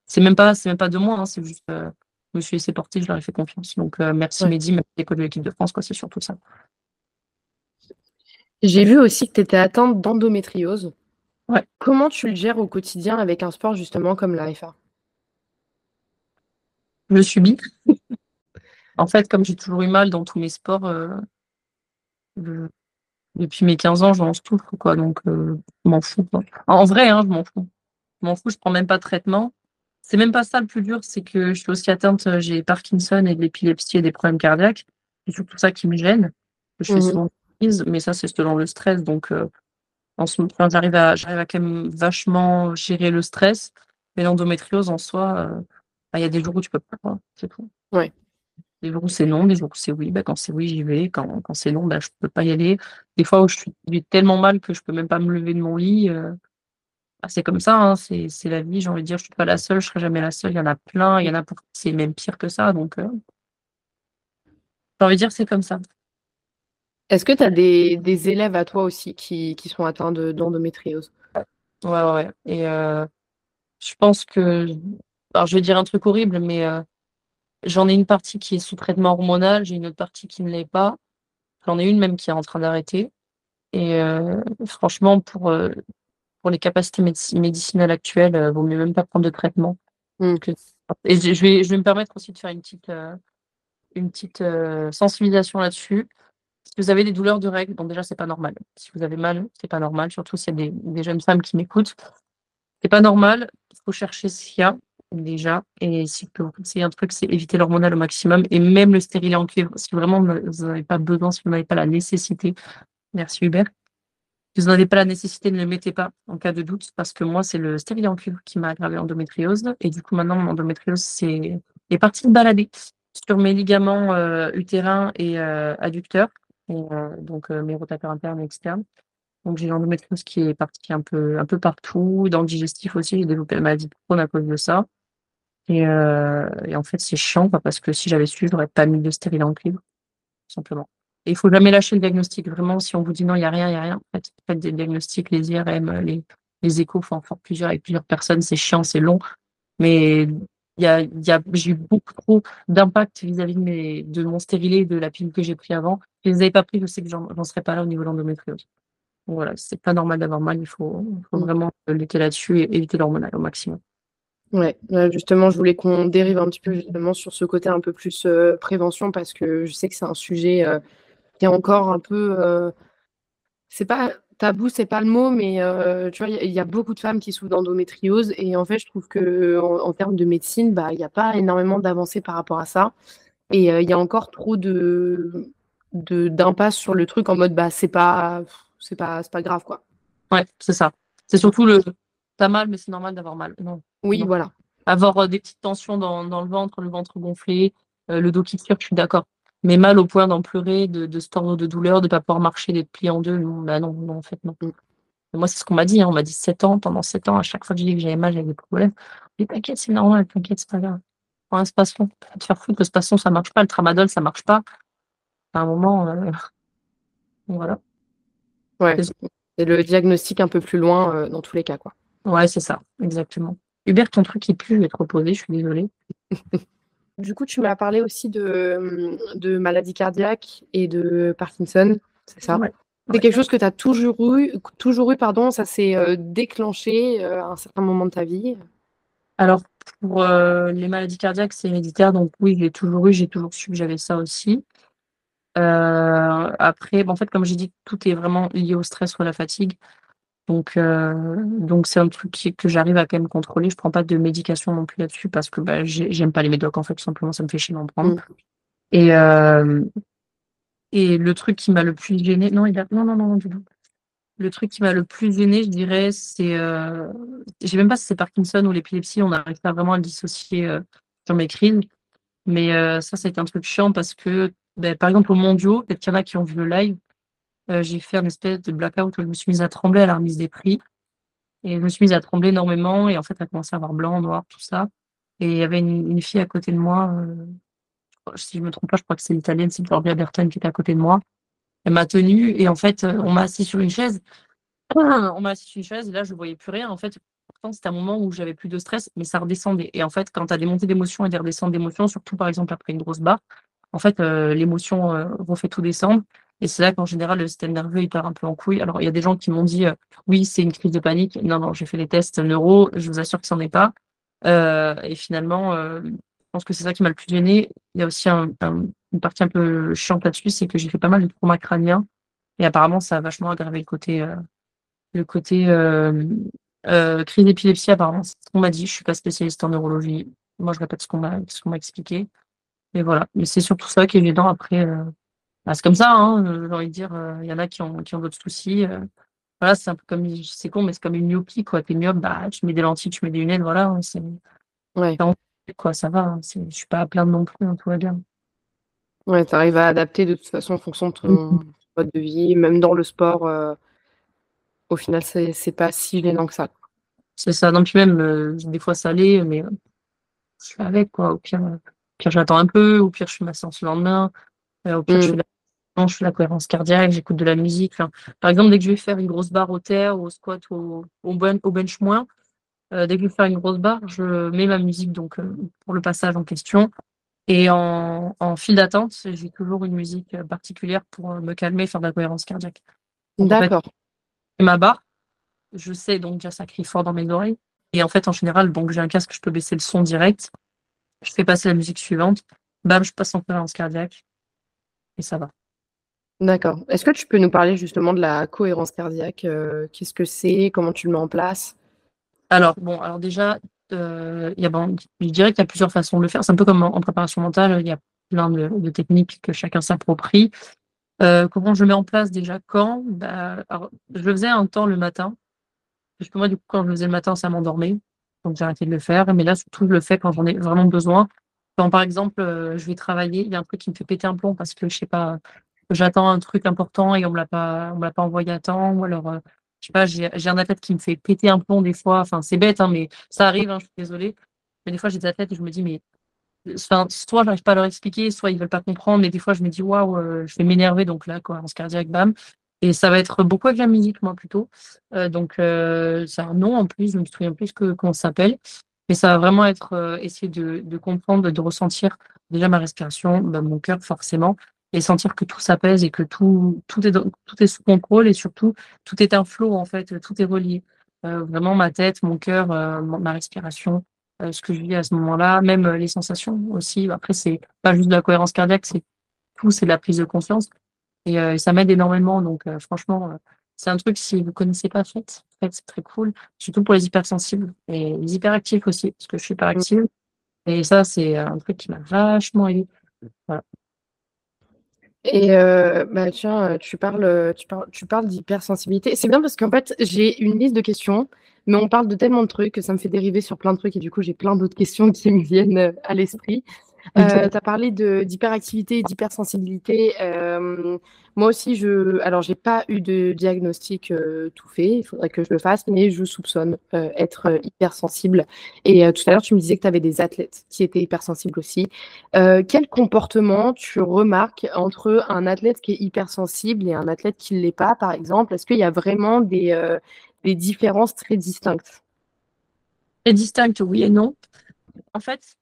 c'est même pas de moi, hein, c'est juste... je me suis laissé porter, je leur ai fait confiance. Donc, merci Mehdi, merci les coachs de l'équipe de France, quoi, c'est surtout ça. J'ai vu aussi que tu étais atteinte d'endométriose. Ouais. Comment tu le gères au quotidien avec un sport, justement, comme la FA? Je le subis. En fait, comme j'ai toujours eu mal dans tous mes sports, depuis mes 15 ans, j'en souffre, quoi. Donc, je m'en fous, quoi. En vrai, hein, je m'en fous. Je prends même pas de traitement. C'est même pas ça le plus dur, c'est que je suis aussi atteinte, j'ai Parkinson et de l'épilepsie et des problèmes cardiaques. C'est surtout ça qui me gêne. Je fais souvent des crises, mais ça, c'est selon le stress. Donc, Enfin, j'arrive à quand même vachement gérer le stress. Mais l'endométriose, en soi, il y a des jours où tu peux pas, quoi. C'est tout. Ouais. Des jours où c'est non, des jours où c'est oui. Bah, quand c'est oui, j'y vais. Quand c'est non, bah, je peux pas y aller. Des fois où je suis tellement mal que je peux même pas me lever de mon lit. Bah, c'est comme ça, hein. C'est la vie, j'ai envie de dire. Je suis pas la seule, je serai jamais la seule. Il y en a plein. Il y en a pour qui c'est même pire que ça. Donc, j'ai envie de dire, c'est comme ça. Est-ce que tu as des élèves à toi aussi qui sont atteints d'endométriose ? Ouais. Et je pense que... Alors, je vais dire un truc horrible, mais j'en ai une partie qui est sous traitement hormonal, j'ai une autre partie qui ne l'est pas. J'en ai une même qui est en train d'arrêter. Et franchement, pour les capacités médicinales actuelles, vaut mieux même pas prendre de traitement. Donc, et je vais me permettre aussi de faire une petite sensibilisation là-dessus. Si vous avez des douleurs de règles, donc déjà, c'est pas normal. Si vous avez mal, c'est pas normal. Surtout s'il y a des jeunes femmes qui m'écoutent. C'est pas normal. Il faut chercher ce qu'il y a, déjà. Et si vous pouvez conseiller un truc, c'est éviter l'hormonal au maximum. Et même le stérilet en cuivre. Si vraiment vous n'en avez pas besoin, si vous n'avez pas la nécessité. Merci Hubert. Si vous n'en avez pas la nécessité, ne le mettez pas en cas de doute. Parce que moi, c'est le stérilet en cuivre qui m'a aggravé l'endométriose. Et du coup, maintenant, mon endométriose, est partie de balader sur mes ligaments utérins et adducteurs. Et, donc mes rotateurs internes et externes. Donc j'ai l'endométriose qui est partie un peu partout. Dans le digestif aussi, j'ai développé la maladie de Crohn à cause de ça. Et en fait, c'est chiant, quoi, parce que si j'avais su, j'aurais pas mis de stérilet en cuivre, tout simplement. Et il faut jamais lâcher le diagnostic. Vraiment, si on vous dit non, il n'y a rien, il n'y a rien. En fait, faites des diagnostics, les IRM, les échos, faut en faire plusieurs avec plusieurs personnes. C'est chiant, c'est long. Mais j'ai eu beaucoup trop d'impact vis-à-vis de mon stérilet et de la pilule que j'ai pris avant. Si je ne les avais pas pris, je sais que j'en serais pas là au niveau de l'endométriose. Donc voilà, c'est pas normal d'avoir mal, il faut vraiment lutter là-dessus et éviter l'hormonal au maximum. Ouais, justement, je voulais qu'on dérive un petit peu justement sur ce côté un peu plus prévention, parce que je sais que c'est un sujet qui est encore un peu... c'est pas... Tabou, c'est pas le mot, mais tu vois, il y a beaucoup de femmes qui souffrent d'endométriose et en fait, je trouve que en termes de médecine, bah, il n'y a pas énormément d'avancées par rapport à ça et il y a encore trop d'impasse sur le truc en mode bah c'est pas grave quoi. Ouais, c'est ça. C'est surtout le t'as mal, mais c'est normal d'avoir mal. Non. Oui, non. Voilà. Avoir des petites tensions dans le ventre gonflé, le dos qui tire, je suis d'accord. Mais mal au point d'en pleurer, de se tordre de douleur, de ne pas pouvoir marcher, d'être plié en deux. Non, bah non, en fait, non. Et moi, c'est ce qu'on m'a dit. Hein. On m'a dit 7 ans, pendant 7 ans, à chaque fois que j'ai dit que j'avais mal, j'avais des problèmes. Je dis, t'inquiète, c'est normal, t'inquiète, c'est pas grave. Prends un spasson. Te faire foutre, le spasson, ça ne marche pas. Le tramadol, ça ne marche pas. À un moment, voilà. Ouais, c'est le diagnostic un peu plus loin dans tous les cas, quoi. Ouais, c'est ça, exactement. Hubert, ton truc, il pue, je vais te reposer, je suis désolée. Du coup, tu m'as parlé aussi de maladie cardiaque et de Parkinson, c'est ça ? Ouais. C'est quelque chose que tu as toujours eu, ça s'est déclenché à un certain moment de ta vie ? Alors, pour les maladies cardiaques, c'est héréditaire, donc oui, je l'ai toujours eu, j'ai toujours su que j'avais ça aussi. Après, en fait, comme j'ai dit, tout est vraiment lié au stress ou à la fatigue. Donc c'est un truc que j'arrive à quand même contrôler. Je prends pas de médication non plus là-dessus parce que bah, j'aime pas les médocs en fait, tout simplement, ça me fait chier d'en prendre. Et le truc qui m'a le plus gênée, le truc qui m'a le plus gênée, je dirais, c'est je sais même pas si c'est Parkinson ou l'épilepsie, on n'arrive pas vraiment à le dissocier sur mes crises, mais ça c'est un truc chiant parce que bah, par exemple aux mondiaux, peut-être qu'il y en a qui ont vu le live. J'ai fait un espèce de blackout où je me suis mise à trembler à la remise des prix. Et je me suis mise à trembler énormément. Et en fait, elle a commencé à avoir blanc, noir, tout ça. Et il y avait une fille à côté de moi. Si je ne me trompe pas, je crois que c'est l'italienne, c'est Sylvia Burton qui était à côté de moi. Elle m'a tenue. Et en fait, on m'a assis sur une chaise. Et là, je ne voyais plus rien. En fait, pourtant, c'était un moment où j'avais plus de stress, mais ça redescendait. Et en fait, quand tu as des montées d'émotions et des redescentes d'émotions, surtout par exemple après une grosse barre, en fait, l'émotion refait tout descendre. Et c'est là qu'en général, le système nerveux, il part un peu en couille. Alors, il y a des gens qui m'ont dit « Oui, c'est une crise de panique. » Non, j'ai fait les tests neuro. Je vous assure que ça n'en est pas. Et finalement, je pense que c'est ça qui m'a le plus gênée. Il y a aussi une partie un peu chiante là-dessus, c'est que j'ai fait pas mal de traumas crâniens. Et apparemment, ça a vachement aggravé le côté crise d'épilepsie. Apparemment, c'est ce qu'on m'a dit. Je suis pas spécialiste en neurologie. Moi, je répète ce qu'on m'a expliqué. Mais voilà. Mais c'est surtout ça qui est évident après... c'est comme ça, hein, j'ai envie de dire, il y en a qui ont d'autres soucis. Voilà, c'est un peu comme, c'est con, mais c'est comme une myopie, quoi. T'es myope, bah, tu mets des lentilles, tu mets des lunettes, voilà. Hein, c'est... Ouais. Quoi, ça va, hein, je suis pas à plaindre non plus, hein, tout va bien. Ouais, tu arrives à adapter de toute façon en fonction de ton mode de vie, même dans le sport. Au final, c'est pas si gênant que ça. C'est ça, non, puis même, des fois ça l'est, mais je suis avec, quoi. Au pire, j'attends un peu, au pire, je fais ma séance le lendemain, au pire, je fais la cohérence cardiaque, j'écoute de la musique. Enfin, par exemple, dès que je vais faire une grosse barre au terre, au squat, au bench moins, dès que je vais faire une grosse barre, je mets ma musique donc pour le passage en question. Et en file d'attente, j'ai toujours une musique particulière pour me calmer, faire de la cohérence cardiaque. Donc, d'accord. En fait, et ma barre, je sais, donc déjà ça crie fort dans mes oreilles. Et en fait, en général, donc j'ai un casque, je peux baisser le son direct. Je fais passer la musique suivante. Bam, je passe en cohérence cardiaque. Et ça va. D'accord. Est-ce que tu peux nous parler justement de la cohérence cardiaque? Qu'est-ce que c'est? Comment tu le mets en place? Alors déjà, je dirais qu'il y a plusieurs façons de le faire. C'est un peu comme en préparation mentale, il y a plein de techniques que chacun s'approprie. Comment je le mets en place déjà? Quand je le faisais un temps le matin. Parce que moi, du coup, quand je le faisais le matin, ça m'endormait. Donc, j'ai arrêté de le faire. Mais là, surtout, je le fais quand j'en ai vraiment besoin. Quand, par exemple, je vais travailler, il y a un truc qui me fait péter un plomb parce que, je sais pas, j'attends un truc important et on me l'a pas envoyé à temps. Ou alors, je sais pas, j'ai un athlète qui me fait péter un plomb des fois. Enfin, c'est bête, hein, mais ça arrive, hein, je suis désolée. Mais des fois, j'ai des athlètes et je me dis, mais enfin, soit j'arrive pas à leur expliquer, soit ils veulent pas comprendre. Mais des fois, je me dis, waouh, je vais m'énerver. Donc là, cohérence cardiaque, bam. Et ça va être beaucoup avec la musique, moi, plutôt. Donc, c'est un nom en plus, je me souviens plus comment ça s'appelle. Mais ça va vraiment être essayer de comprendre, de ressentir déjà ma respiration, mon cœur forcément, et sentir que tout s'apaise et que tout est sous contrôle et surtout, tout est un flow en fait, tout est relié. Vraiment ma tête, mon cœur, ma respiration, ce que je vis à ce moment-là, même les sensations aussi. Après, c'est pas juste de la cohérence cardiaque, c'est tout, c'est de la prise de conscience. Et ça m'aide énormément, donc franchement, c'est un truc, si vous ne connaissez pas, faites, c'est très cool. Surtout pour les hypersensibles et les hyperactifs aussi, parce que je suis hyperactive. Et ça, c'est un truc qui m'a vachement aidé. Voilà. Et tiens, tu parles d'hypersensibilité. C'est bien parce qu'en fait, j'ai une liste de questions, mais on parle de tellement de trucs que ça me fait dériver sur plein de trucs. Et du coup, j'ai plein d'autres questions qui me viennent à l'esprit. Tu as parlé d'hyperactivité, d'hypersensibilité. Moi aussi, j'ai pas eu de diagnostic tout fait, il faudrait que je le fasse, mais je soupçonne être hypersensible. Et tout à l'heure, tu me disais que tu avais des athlètes qui étaient hypersensibles aussi. Quel comportement tu remarques entre un athlète qui est hypersensible et un athlète qui ne l'est pas, par exemple? Est-ce qu'il y a vraiment des différences très distinctes? Très distinctes, oui et non. En fait,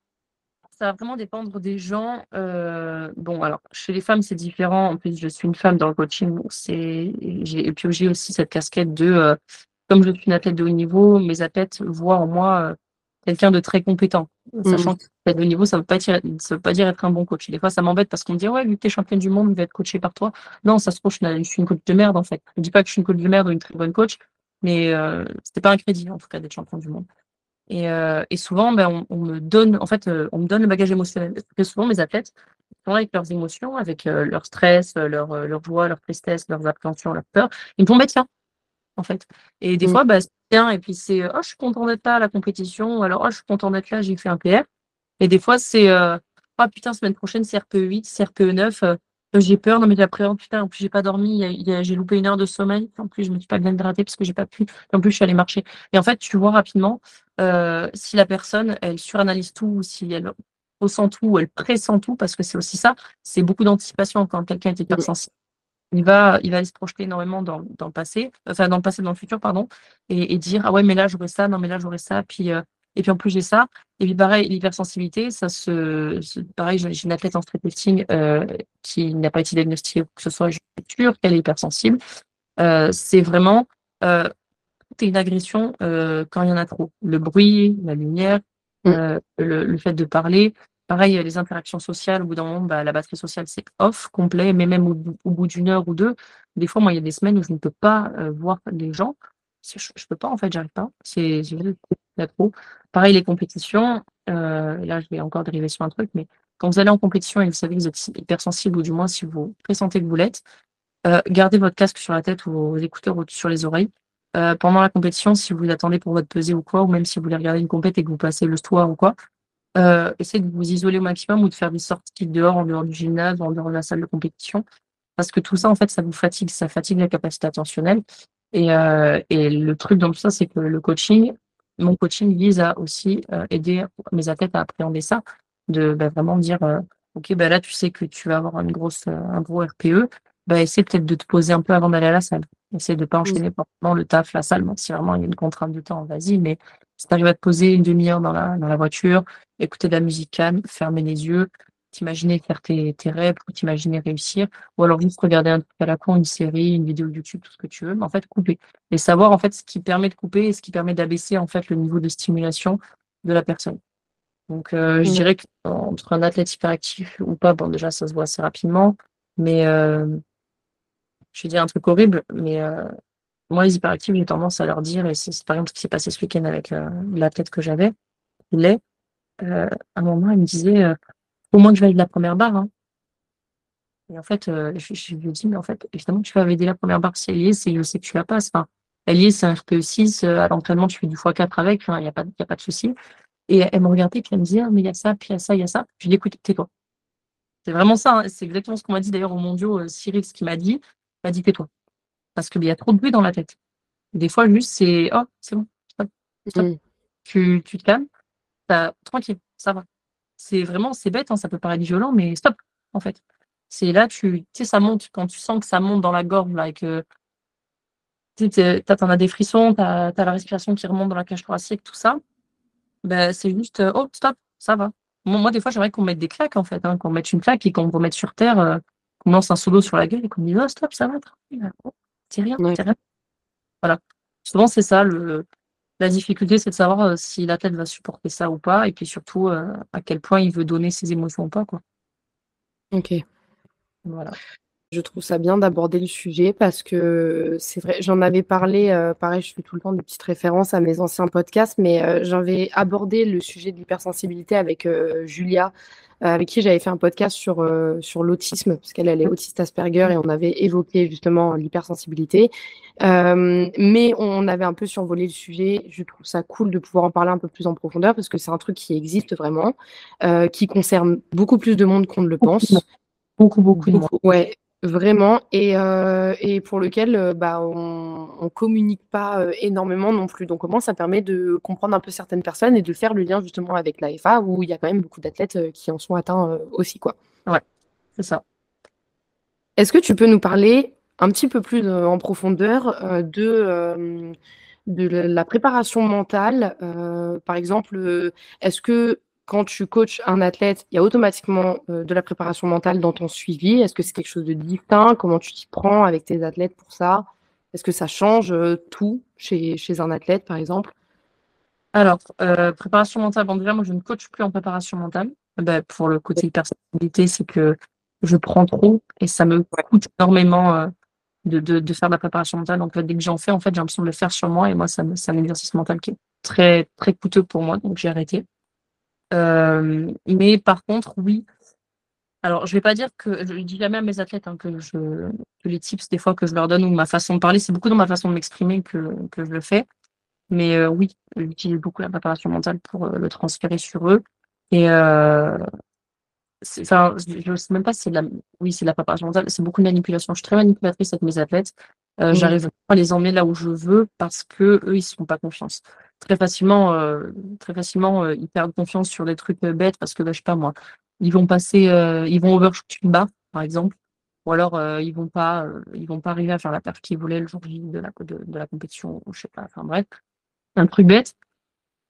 ça va vraiment dépendre des gens. Alors, chez les femmes, c'est différent. En plus, je suis une femme dans le coaching. J'ai aussi cette casquette de... comme je suis une athlète de haut niveau, mes athlètes voient en moi quelqu'un de très compétent. Sachant que l'athlète de haut niveau, ça ne veut pas dire être un bon coach. Et des fois, ça m'embête parce qu'on me dit « Ouais, vu que tu es championne du monde, je vais être coachée par toi. » Non, ça se trouve, je suis une coach de merde, en fait. Je ne dis pas que je suis une coach de merde ou une très bonne coach, mais c'était pas un crédit, en tout cas, d'être championne du monde. Et souvent, on me donne le bagage émotionnel. Très souvent, mes athlètes sont là avec leurs émotions, avec leur stress, leur joie, leur tristesse, leurs appréhensions, leurs peurs. Ils me font bah, tiens, en fait. Et des fois, c'est bien. Et puis c'est oh, je suis content d'être là à la compétition. Ou alors oh, je suis content d'être là, j'ai fait un PR. Et des fois, c'est oh putain, semaine prochaine, c'est RPE8, c'est RPE9. J'ai peur, non mais j'appréhende, putain, en plus j'ai pas dormi, j'ai loupé 1 heure de sommeil, en plus je me suis pas bien hydratée parce que j'ai pas pu, en plus je suis allée marcher. Et en fait, tu vois rapidement si la personne, elle suranalyse tout, si elle ressent tout, ou elle pressent tout, parce que c'est aussi ça, c'est beaucoup d'anticipation quand quelqu'un est hypersensible. Il va aller se projeter énormément dans le passé, enfin dans le passé, dans le futur, pardon, et dire, ah ouais, mais là j'aurais ça, non mais là j'aurais ça, puis en plus j'ai ça. Et puis pareil, l'hypersensibilité, pareil, j'ai une athlète en streetlifting qui n'a pas été diagnostiquée que ce soit, je suis sûre qu'elle est hypersensible. C'est vraiment tout est une agression quand il y en a trop. Le bruit, la lumière, le fait de parler. Pareil, les interactions sociales, au bout d'un moment, la batterie sociale, c'est off, complet, mais même au bout d'une heure ou deux, des fois, moi, il y a des semaines où je ne peux pas voir les gens. Je peux pas, en fait, j'arrive pas. C'est trop. Pareil, les compétitions, là, je vais encore dériver sur un truc, mais quand vous allez en compétition et vous savez que vous êtes hypersensible, ou du moins si vous pressentez que vous l'êtes, Gardez votre casque sur la tête ou vos écouteurs sur les oreilles. Pendant la compétition, si vous attendez pour votre pesée ou quoi, ou même si vous voulez regarder une compète et que vous passez le soir ou quoi, essayez de vous isoler au maximum ou de faire des sorties dehors, en dehors du gymnase, en dehors de la salle de compétition. Parce que tout ça, en fait, ça vous fatigue. Ça fatigue la capacité attentionnelle. Et le truc dans tout ça, c'est que le coaching, mon coaching vise à aussi aider mes athlètes à appréhender ça, de vraiment dire ok, là, tu sais que tu vas avoir une grosse, un gros RPE. Essaie peut-être de te poser un peu avant d'aller à la salle. Essaie de ne pas enchaîner pendant le taf, la salle. Bon, si vraiment il y a une contrainte de temps, vas-y. Mais si tu arrives à te poser une demi-heure dans la voiture, écouter de la musique calme, fermer les yeux, t'imaginer faire tes reps ou t'imaginer réussir, ou alors juste regarder un truc à la con, une série, une vidéo YouTube, tout ce que tu veux, mais en fait couper. Et savoir en fait ce qui permet de couper et ce qui permet d'abaisser en fait le niveau de stimulation de la personne. Donc je dirais qu'entre un athlète hyperactif ou pas, bon déjà ça se voit assez rapidement, mais je vais dire un truc horrible, mais moi les hyperactifs, j'ai tendance à leur dire, et c'est par exemple ce qui s'est passé ce week-end avec l'athlète que j'avais, à un moment il me disait au moins que je valide la première barre. Hein. Et en fait, je lui ai dit, mais en fait, évidemment, tu vas valider la première barre si elle y est, je sais que tu la passes. Enfin, elle y est, c'est un RPE6, à l'entraînement, tu fais du x4 avec, il n'y a pas de souci. Et elle me regardait, puis elle me disait, mais il y a ça, puis il y a ça, il y a ça. Je lui ai dit, écoute, tais-toi. C'est vraiment ça, hein. C'est exactement ce qu'on m'a dit d'ailleurs aux mondiaux, Cyril, ce qu'il m'a dit, tais-toi. Parce qu'il y a trop de bruit dans la tête. Et des fois, juste, c'est, oh, c'est bon, stop. Tu te calmes, tranquille, ça va. C'est vraiment, c'est bête, hein, ça peut paraître violent, mais stop, en fait. C'est là, tu sais, ça monte, quand tu sens que ça monte dans la gorge, là, et que t'en as des frissons, t'as la respiration qui remonte dans la cage thoracique, tout ça, c'est juste, oh, stop, ça va. Moi, des fois, j'aimerais qu'on mette des claques, en fait, hein, qu'on mette une claque et qu'on remette sur terre, qu'on lance un solo sur la gueule et qu'on dise, oh, stop, ça va, tranquille, oh, c'est rien, c'est rien. Voilà. Souvent, c'est ça, la difficulté, c'est de savoir si l'athlète va supporter ça ou pas, et puis surtout à quel point il veut donner ses émotions ou pas. Ok. Voilà. Je trouve ça bien d'aborder le sujet parce que c'est vrai, j'en avais parlé, pareil, je fais tout le temps des petites références à mes anciens podcasts, mais j'avais abordé le sujet de l'hypersensibilité avec Julia, avec qui j'avais fait un podcast sur l'autisme, parce qu'elle est autiste Asperger et on avait évoqué justement l'hypersensibilité. Mais on avait un peu survolé le sujet. Je trouve ça cool de pouvoir en parler un peu plus en profondeur parce que c'est un truc qui existe vraiment, qui concerne beaucoup plus de monde qu'on ne le pense. Beaucoup. Ouais. Vraiment, et pour lequel on communique pas énormément non plus. Donc au moins, ça permet de comprendre un peu certaines personnes et de faire le lien justement avec l'AFA, où il y a quand même beaucoup d'athlètes qui en sont atteints aussi. Ouais, c'est ça. Est-ce que tu peux nous parler un petit peu plus en profondeur de la préparation mentale par exemple, est-ce que quand tu coaches un athlète, il y a automatiquement de la préparation mentale dans ton suivi. Est-ce que c'est quelque chose de distinct? Comment tu t'y prends avec tes athlètes pour ça? Est-ce que ça change tout chez un athlète, par exemple? Alors, préparation mentale, déjà, moi, je ne coache plus en préparation mentale. Pour le côté hypersensibilité, c'est que je prends trop et ça me coûte énormément de faire de la préparation mentale. Donc, dès que j'en fais, en fait, j'ai l'impression de le faire sur moi. Et moi, c'est un exercice mental qui est très, très coûteux pour moi. Donc, j'ai arrêté. Mais par contre, oui. Alors, je vais pas dire que je dis jamais à mes athlètes hein, que les tips des fois que je leur donne ou ma façon de parler, c'est beaucoup dans ma façon de m'exprimer que je le fais. Mais oui, j'utilise beaucoup la préparation mentale pour le transférer sur eux. Et je sais même pas si c'est c'est de la préparation mentale, c'est beaucoup de manipulation. Je suis très manipulatrice avec mes athlètes. J'arrive à les emmener là où je veux parce que eux, ils se font pas confiance. Très facilement, ils perdent confiance sur des trucs bêtes parce que, je sais pas moi, ils vont overshoot une barre, par exemple, ou alors ils vont pas arriver à faire la perf qu'ils voulaient le jour de la compétition, ou je sais pas, enfin bref, un truc bête.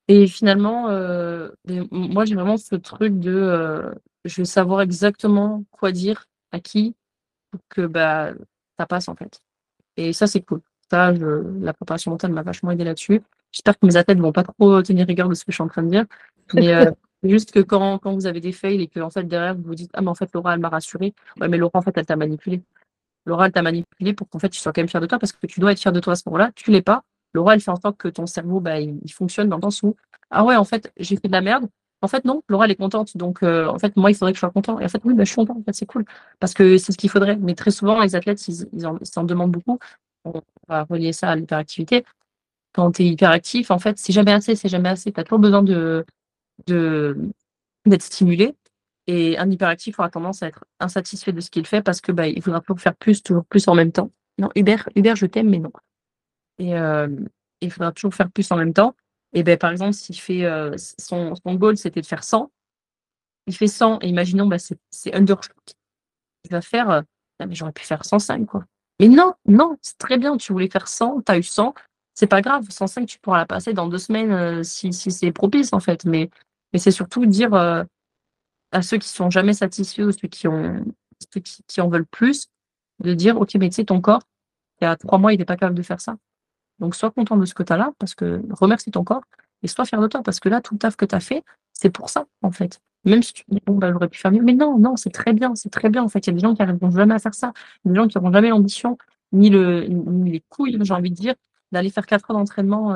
Et finalement, moi j'ai vraiment ce truc de, je vais savoir exactement quoi dire à qui pour que ça passe en fait. Et ça c'est cool. Ça, la préparation mentale m'a vachement aidé là-dessus. J'espère que mes athlètes ne vont pas trop tenir rigueur de ce que je suis en train de dire. Mais juste que quand vous avez des fails et que en fait, derrière, vous vous dites « Ah, mais en fait, Laura, elle m'a rassurée. » Ouais, mais Laura, en fait, elle t'a manipulé. Laura, elle t'a manipulé pour qu'en fait, tu sois quand même fière de toi parce que tu dois être fière de toi à ce moment-là. Tu ne l'es pas. Laura, elle fait en sorte que ton cerveau, il fonctionne dans le sens où « Ah ouais, en fait, j'ai fait de la merde. en fait, non, Laura, elle est contente. Donc, en fait, moi, il faudrait que je sois content. Et en fait, oui, bah, je suis content. En fait, c'est cool. Parce que c'est ce qu'il faudrait. Mais très souvent, les athlètes, ils en demandent beaucoup. On va relier ça à l'hyperactivité. Quand tu es hyperactif, en fait, c'est jamais assez. C'est jamais assez. Tu as toujours besoin d'être stimulé. Et un hyperactif aura tendance à être insatisfait de ce qu'il fait parce que bah, il faudra toujours plus en même temps. Non, Hubert, je t'aime, mais non. Et il faudra toujours faire plus en même temps. Et ben, par exemple, s'il fait son goal, c'était de faire 100. Il fait 100, et imaginons, ben, c'est undershoot. Il va faire, ah, mais j'aurais pu faire 105, quoi. Mais non, c'est très bien, tu voulais faire 100, tu as eu 100, c'est pas grave, 105, tu pourras la passer dans 2 semaines si c'est propice, en fait. Mais c'est surtout dire à ceux qui sont jamais satisfaits ou ceux qui en veulent plus, de dire, ok, mais tu sais, ton corps, il y a 3 mois, il n'est pas capable de faire ça. Donc, sois content de ce que tu as là, parce que remercie ton corps, et sois fier de toi, parce que là, tout le taf que tu as fait, c'est pour ça, en fait. Même si tu dis, bon, bah, j'aurais pu faire mieux, mais non, c'est très bien, en fait. Il y a des gens qui n'arriveront jamais à faire ça, des gens qui n'auront jamais l'ambition, ni les couilles, j'ai envie de dire, d'aller faire 4 heures d'entraînement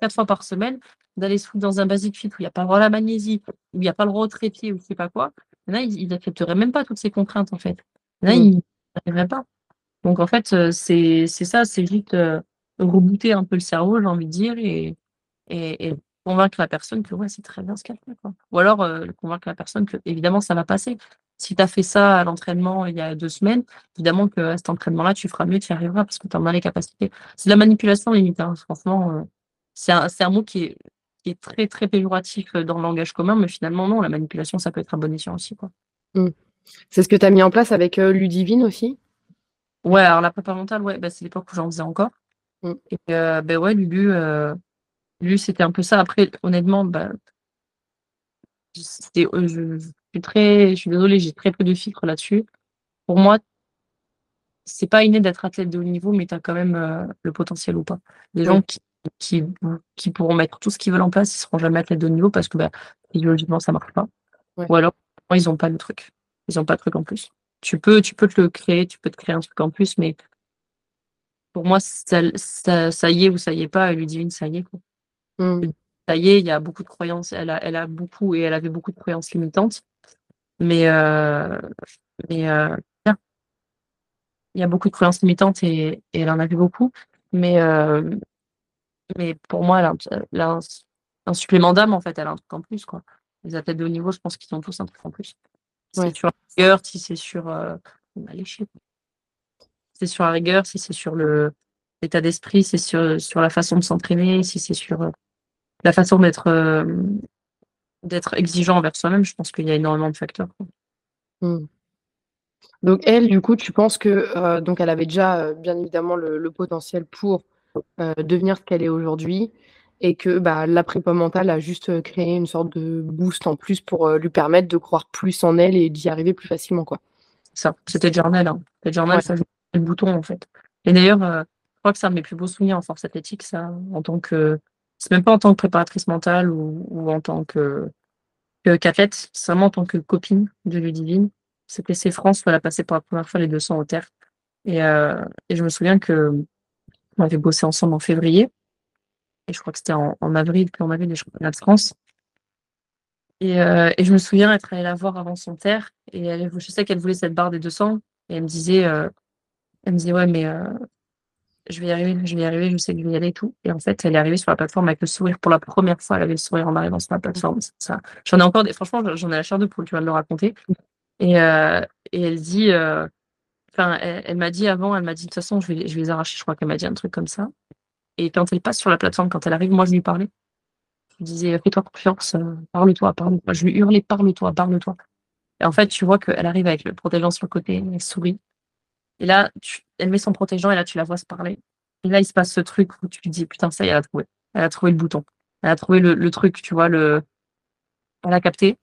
4 fois par semaine, d'aller se foutre dans un basic fit où il n'y a pas le droit à la magnésie, où il n'y a pas le droit au trépied, ou je ne sais pas quoi. Là, ils n'accepteraient même pas toutes ces contraintes, en fait. Là, ils n'arriveraient pas. Donc, en fait, c'est ça, c'est juste rebooter un peu le cerveau, j'ai envie de dire, et convaincre la personne que ouais, c'est très bien ce qu'elle fait, quoi. Ou alors convaincre la personne que évidemment ça va passer. Si tu as fait ça à l'entraînement il y a 2 semaines, évidemment qu'à cet entraînement-là, tu feras mieux, tu y arriveras parce que tu en as les capacités. C'est de la manipulation limite, hein. Franchement, c'est un mot qui est très, très péjoratif dans le langage commun, mais finalement, non, la manipulation, ça peut être un bon escient aussi, quoi. Mmh. C'est ce que tu as mis en place avec Ludivine aussi? Ouais, alors la prépa mentale, ouais, bah, c'est l'époque où j'en faisais encore. Et ben ouais, Lulu, c'était un peu ça. Après, honnêtement, ben, je suis désolée, j'ai très peu de filtres là-dessus. Pour moi, c'est pas inné d'être athlète de haut niveau, mais tu as quand même le potentiel ou pas. Des gens qui pourront mettre tout ce qu'ils veulent en place, ils seront jamais athlètes de haut niveau parce que ben, idéologiquement, ça marche pas. Ouais. Ou alors, ils n'ont pas de truc. Ils n'ont pas de truc en plus. Tu peux te le créer, tu peux te créer un truc en plus, mais pour moi, ça y est ou ça y est pas, Ludivine, ça y est, quoi. Ça y est, il y a beaucoup de croyances, elle avait beaucoup de croyances limitantes, mais il y a beaucoup de croyances limitantes et elle en avait beaucoup, mais pour moi, elle a un supplément d'âme, en fait, elle a un truc en plus, quoi. Les athlètes de haut niveau, je pense qu'ils ont tous un truc en plus. Ouais. Si c'est sur la rigueur, si c'est sur l'état d'esprit, si c'est sur la façon de s'entraîner, si c'est sur la façon d'être exigeant envers soi-même, je pense qu'il y a énormément de facteurs. Mmh. Donc elle, du coup, tu penses que donc elle avait déjà bien évidemment le potentiel pour devenir ce qu'elle est aujourd'hui et que bah, la prépa mentale a juste créé une sorte de boost en plus pour lui permettre de croire plus en elle et d'y arriver plus facilement, quoi. Ça, c'était Journal, hein. C'était Journal, ouais. Ça le bouton, en fait. Et d'ailleurs, je crois que c'est un de mes plus beaux souvenirs en force athlétique, ça, en tant que... C'est même pas en tant que préparatrice mentale ou en tant qu'athlète, c'est vraiment en tant que copine de Ludivine. C'était ses France, où elle a passé pour la première fois les 200 au terre. Et je me souviens qu'on avait bossé ensemble en février, et je crois que c'était en avril, puis on avait des championnats de France. Et je me souviens être allée la voir avant son terre, et je sais qu'elle voulait cette barre des 200, et elle me disait... ouais, mais je vais y arriver, je sais que je vais y aller et tout. Et en fait, elle est arrivée sur la plateforme avec le sourire pour la première fois. Elle avait le sourire en arrivant sur la plateforme. Ça. J'en ai encore des. Franchement, j'en ai la chair de poule, tu vas me le raconter. Et elle dit. Enfin, elle m'a dit avant, de toute façon, je vais les arracher. Je crois qu'elle m'a dit un truc comme ça. Et quand elle passe sur la plateforme, quand elle arrive, moi, je lui parlais. Je lui disais, fais-toi confiance, parle-toi. Je lui hurlais, parle-toi. Et en fait, tu vois qu'elle arrive avec le protégeant sur le côté, elle sourit. Et là, elle met son protégeant et là, tu la vois se parler. Et là, il se passe ce truc où tu te dis, putain, ça y est, elle a trouvé. Elle a trouvé le bouton. Elle a trouvé le truc, tu vois, elle a capté.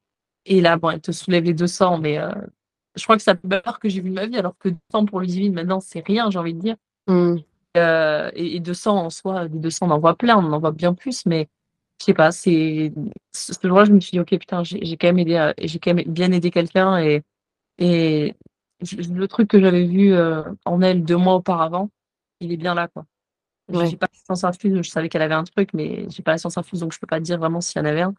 Et là, bon, elle te soulève les 200, mais je crois que c'est la plus belle heure que j'ai vue de ma vie, alors que 200 pour Ludivine, maintenant, c'est rien, j'ai envie de dire. Mm. Et 200 en soi, des 200, on en voit plein, on en voit bien plus, mais je sais pas, ce jour-là, je me suis dit, ok, putain, j'ai quand même bien aidé quelqu'un et le truc que j'avais vu en elle 2 mois auparavant, il est bien là, quoi. Ouais. J'ai pas la science infuse, je savais qu'elle avait un truc, mais j'ai pas la science infuse, donc je peux pas dire vraiment s'il y en avait un.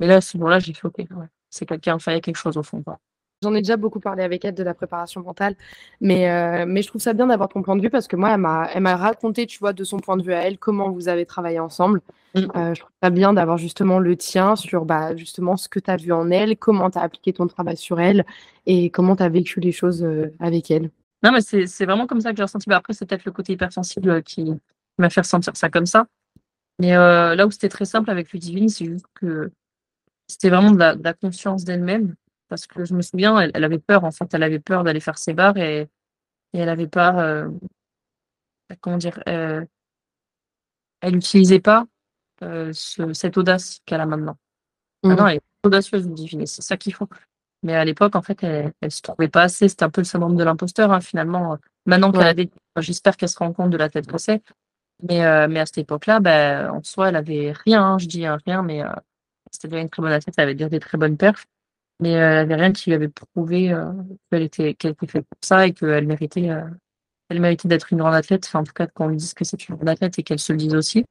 Mais là, à ce moment-là, j'ai fait OK. Ouais. C'est quelqu'un, enfin, il y a quelque chose au fond. Quoi. J'en ai déjà beaucoup parlé avec elle de la préparation mentale, mais je trouve ça bien d'avoir ton point de vue parce que moi, elle m'a raconté, tu vois, de son point de vue à elle, comment vous avez travaillé ensemble. Je trouve ça bien d'avoir justement le tien sur justement ce que tu as vu en elle, comment tu as appliqué ton travail sur elle et comment tu as vécu les choses avec elle. Non, mais c'est vraiment comme ça que j'ai ressenti. Bah, après, c'est peut-être le côté hypersensible qui m'a fait ressentir ça comme ça. Mais là où c'était très simple avec Ludivine, c'est juste que c'était vraiment de la conscience d'elle-même. Parce que je me souviens, elle avait peur, en fait. Elle avait peur d'aller faire ses bars et elle n'avait pas... comment dire elle n'utilisait pas cette audace qu'elle a maintenant. Ah non, elle est audacieuse, Ludivine. C'est ça qu'il faut. Mais à l'époque, en fait, elle ne se trouvait pas assez. C'était un peu le syndrome de l'imposteur, hein, finalement. Maintenant qu'elle a des... J'espère qu'elle se rend compte de la tête que c'est. Mais à cette époque-là, en soi, elle n'avait rien. Hein, je dis rien, mais c'était déjà une très bonne athlète. Elle avait déjà des très bonnes perfs. Mais elle n'avait rien qui lui avait prouvé qu'elle était faite pour ça et qu'elle méritait, d'être une grande athlète. Enfin, en tout cas, qu'on lui dise que c'est une grande athlète et qu'elle se le dise aussi.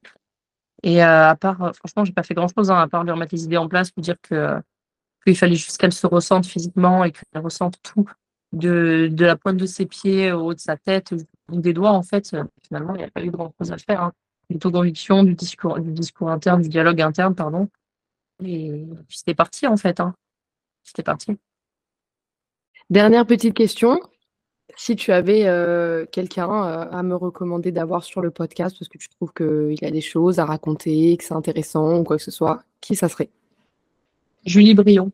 Et à part... franchement, je n'ai pas fait grand-chose, hein, à part lui remettre les idées en place, lui dire qu'il fallait juste qu'elle se ressente physiquement et qu'elle ressente tout, de la pointe de ses pieds au haut de sa tête, ou des doigts, en fait. Finalement, il n'y a pas eu grand-chose à faire. Hein. L'autoconviction, du discours interne, du dialogue interne, pardon. Et puis c'était parti, en fait. Hein. C'était parti. Dernière petite question. Si tu avais quelqu'un à me recommander d'avoir sur le podcast, parce que tu trouves qu'il a des choses à raconter, que c'est intéressant ou quoi que ce soit, qui ça serait ? Julie Brion.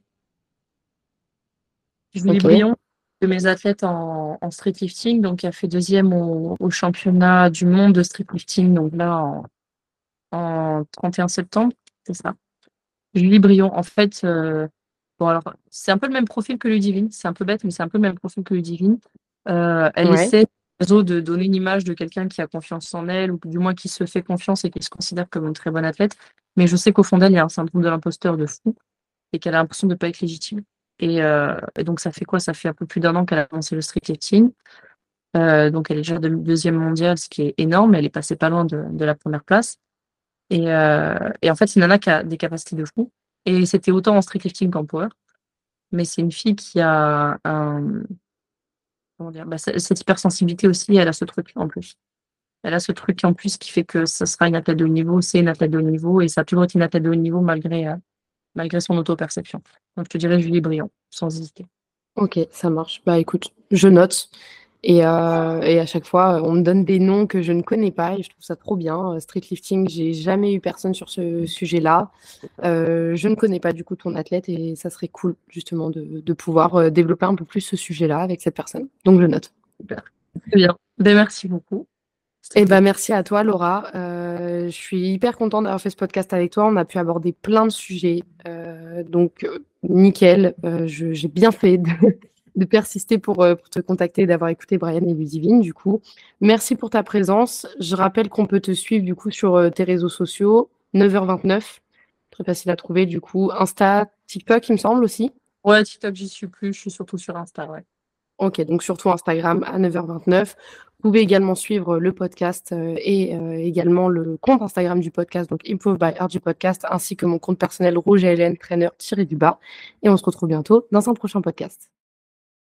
Julie Brion, de mes athlètes en street lifting, donc elle a fait deuxième au championnat du monde de street lifting, donc là en 31 septembre, c'est ça. Julie Brion, en fait, bon alors c'est un peu le même profil que Ludivine, c'est un peu bête, mais c'est un peu le même profil que Ludivine. Elle essaie de donner une image de quelqu'un qui a confiance en elle, ou du moins qui se fait confiance et qui se considère comme une très bonne athlète, mais je sais qu'au fond d'elle, il y a un syndrome de l'imposteur de fou. Et qu'elle a l'impression de ne pas être légitime. Et donc, ça fait quoi ? Ça fait un peu plus d'1 an qu'elle a lancé le street lifting. Donc, elle est déjà deuxième mondiale, ce qui est énorme. Elle est passée pas loin de la première place. Et en fait, c'est une nana qui a des capacités de fou. Et c'était autant en street lifting qu'en power. Mais c'est une fille qui a comment dire, cette hypersensibilité aussi. Elle a ce truc en plus. Elle a ce truc en plus qui fait que ça sera une athlète de haut niveau. C'est une athlète de haut niveau. Et ça a toujours été une athlète de haut niveau malgré son auto-perception. Donc, je te dirais Julie Brion, sans hésiter. Ok, ça marche. Bah écoute, je note. Et à chaque fois, on me donne des noms que je ne connais pas et je trouve ça trop bien. Streetlifting, j'ai jamais eu personne sur ce sujet-là. Je ne connais pas du coup ton athlète et ça serait cool justement de pouvoir développer un peu plus ce sujet-là avec cette personne. Donc, je note. Super. Très bien. Ben, merci beaucoup. Eh ben, merci à toi, Laura. Je suis hyper contente d'avoir fait ce podcast avec toi. On a pu aborder plein de sujets. Donc, nickel. J'ai bien fait de persister pour te contacter et d'avoir écouté Brian et Ludivine, du coup. Merci pour ta présence. Je rappelle qu'on peut te suivre, du coup, sur tes réseaux sociaux. 9h29. Très facile à trouver, du coup. Insta, TikTok, il me semble, aussi. Ouais, TikTok, j'y suis plus. Je suis surtout sur Insta, ouais. Ok, donc surtout Instagram à 9h29. Vous pouvez également suivre le podcast et également le compte Instagram du podcast, donc Improve by RG Podcast, ainsi que mon compte personnel rouge-ln-trainer-du-bas. Et on se retrouve bientôt dans un prochain podcast.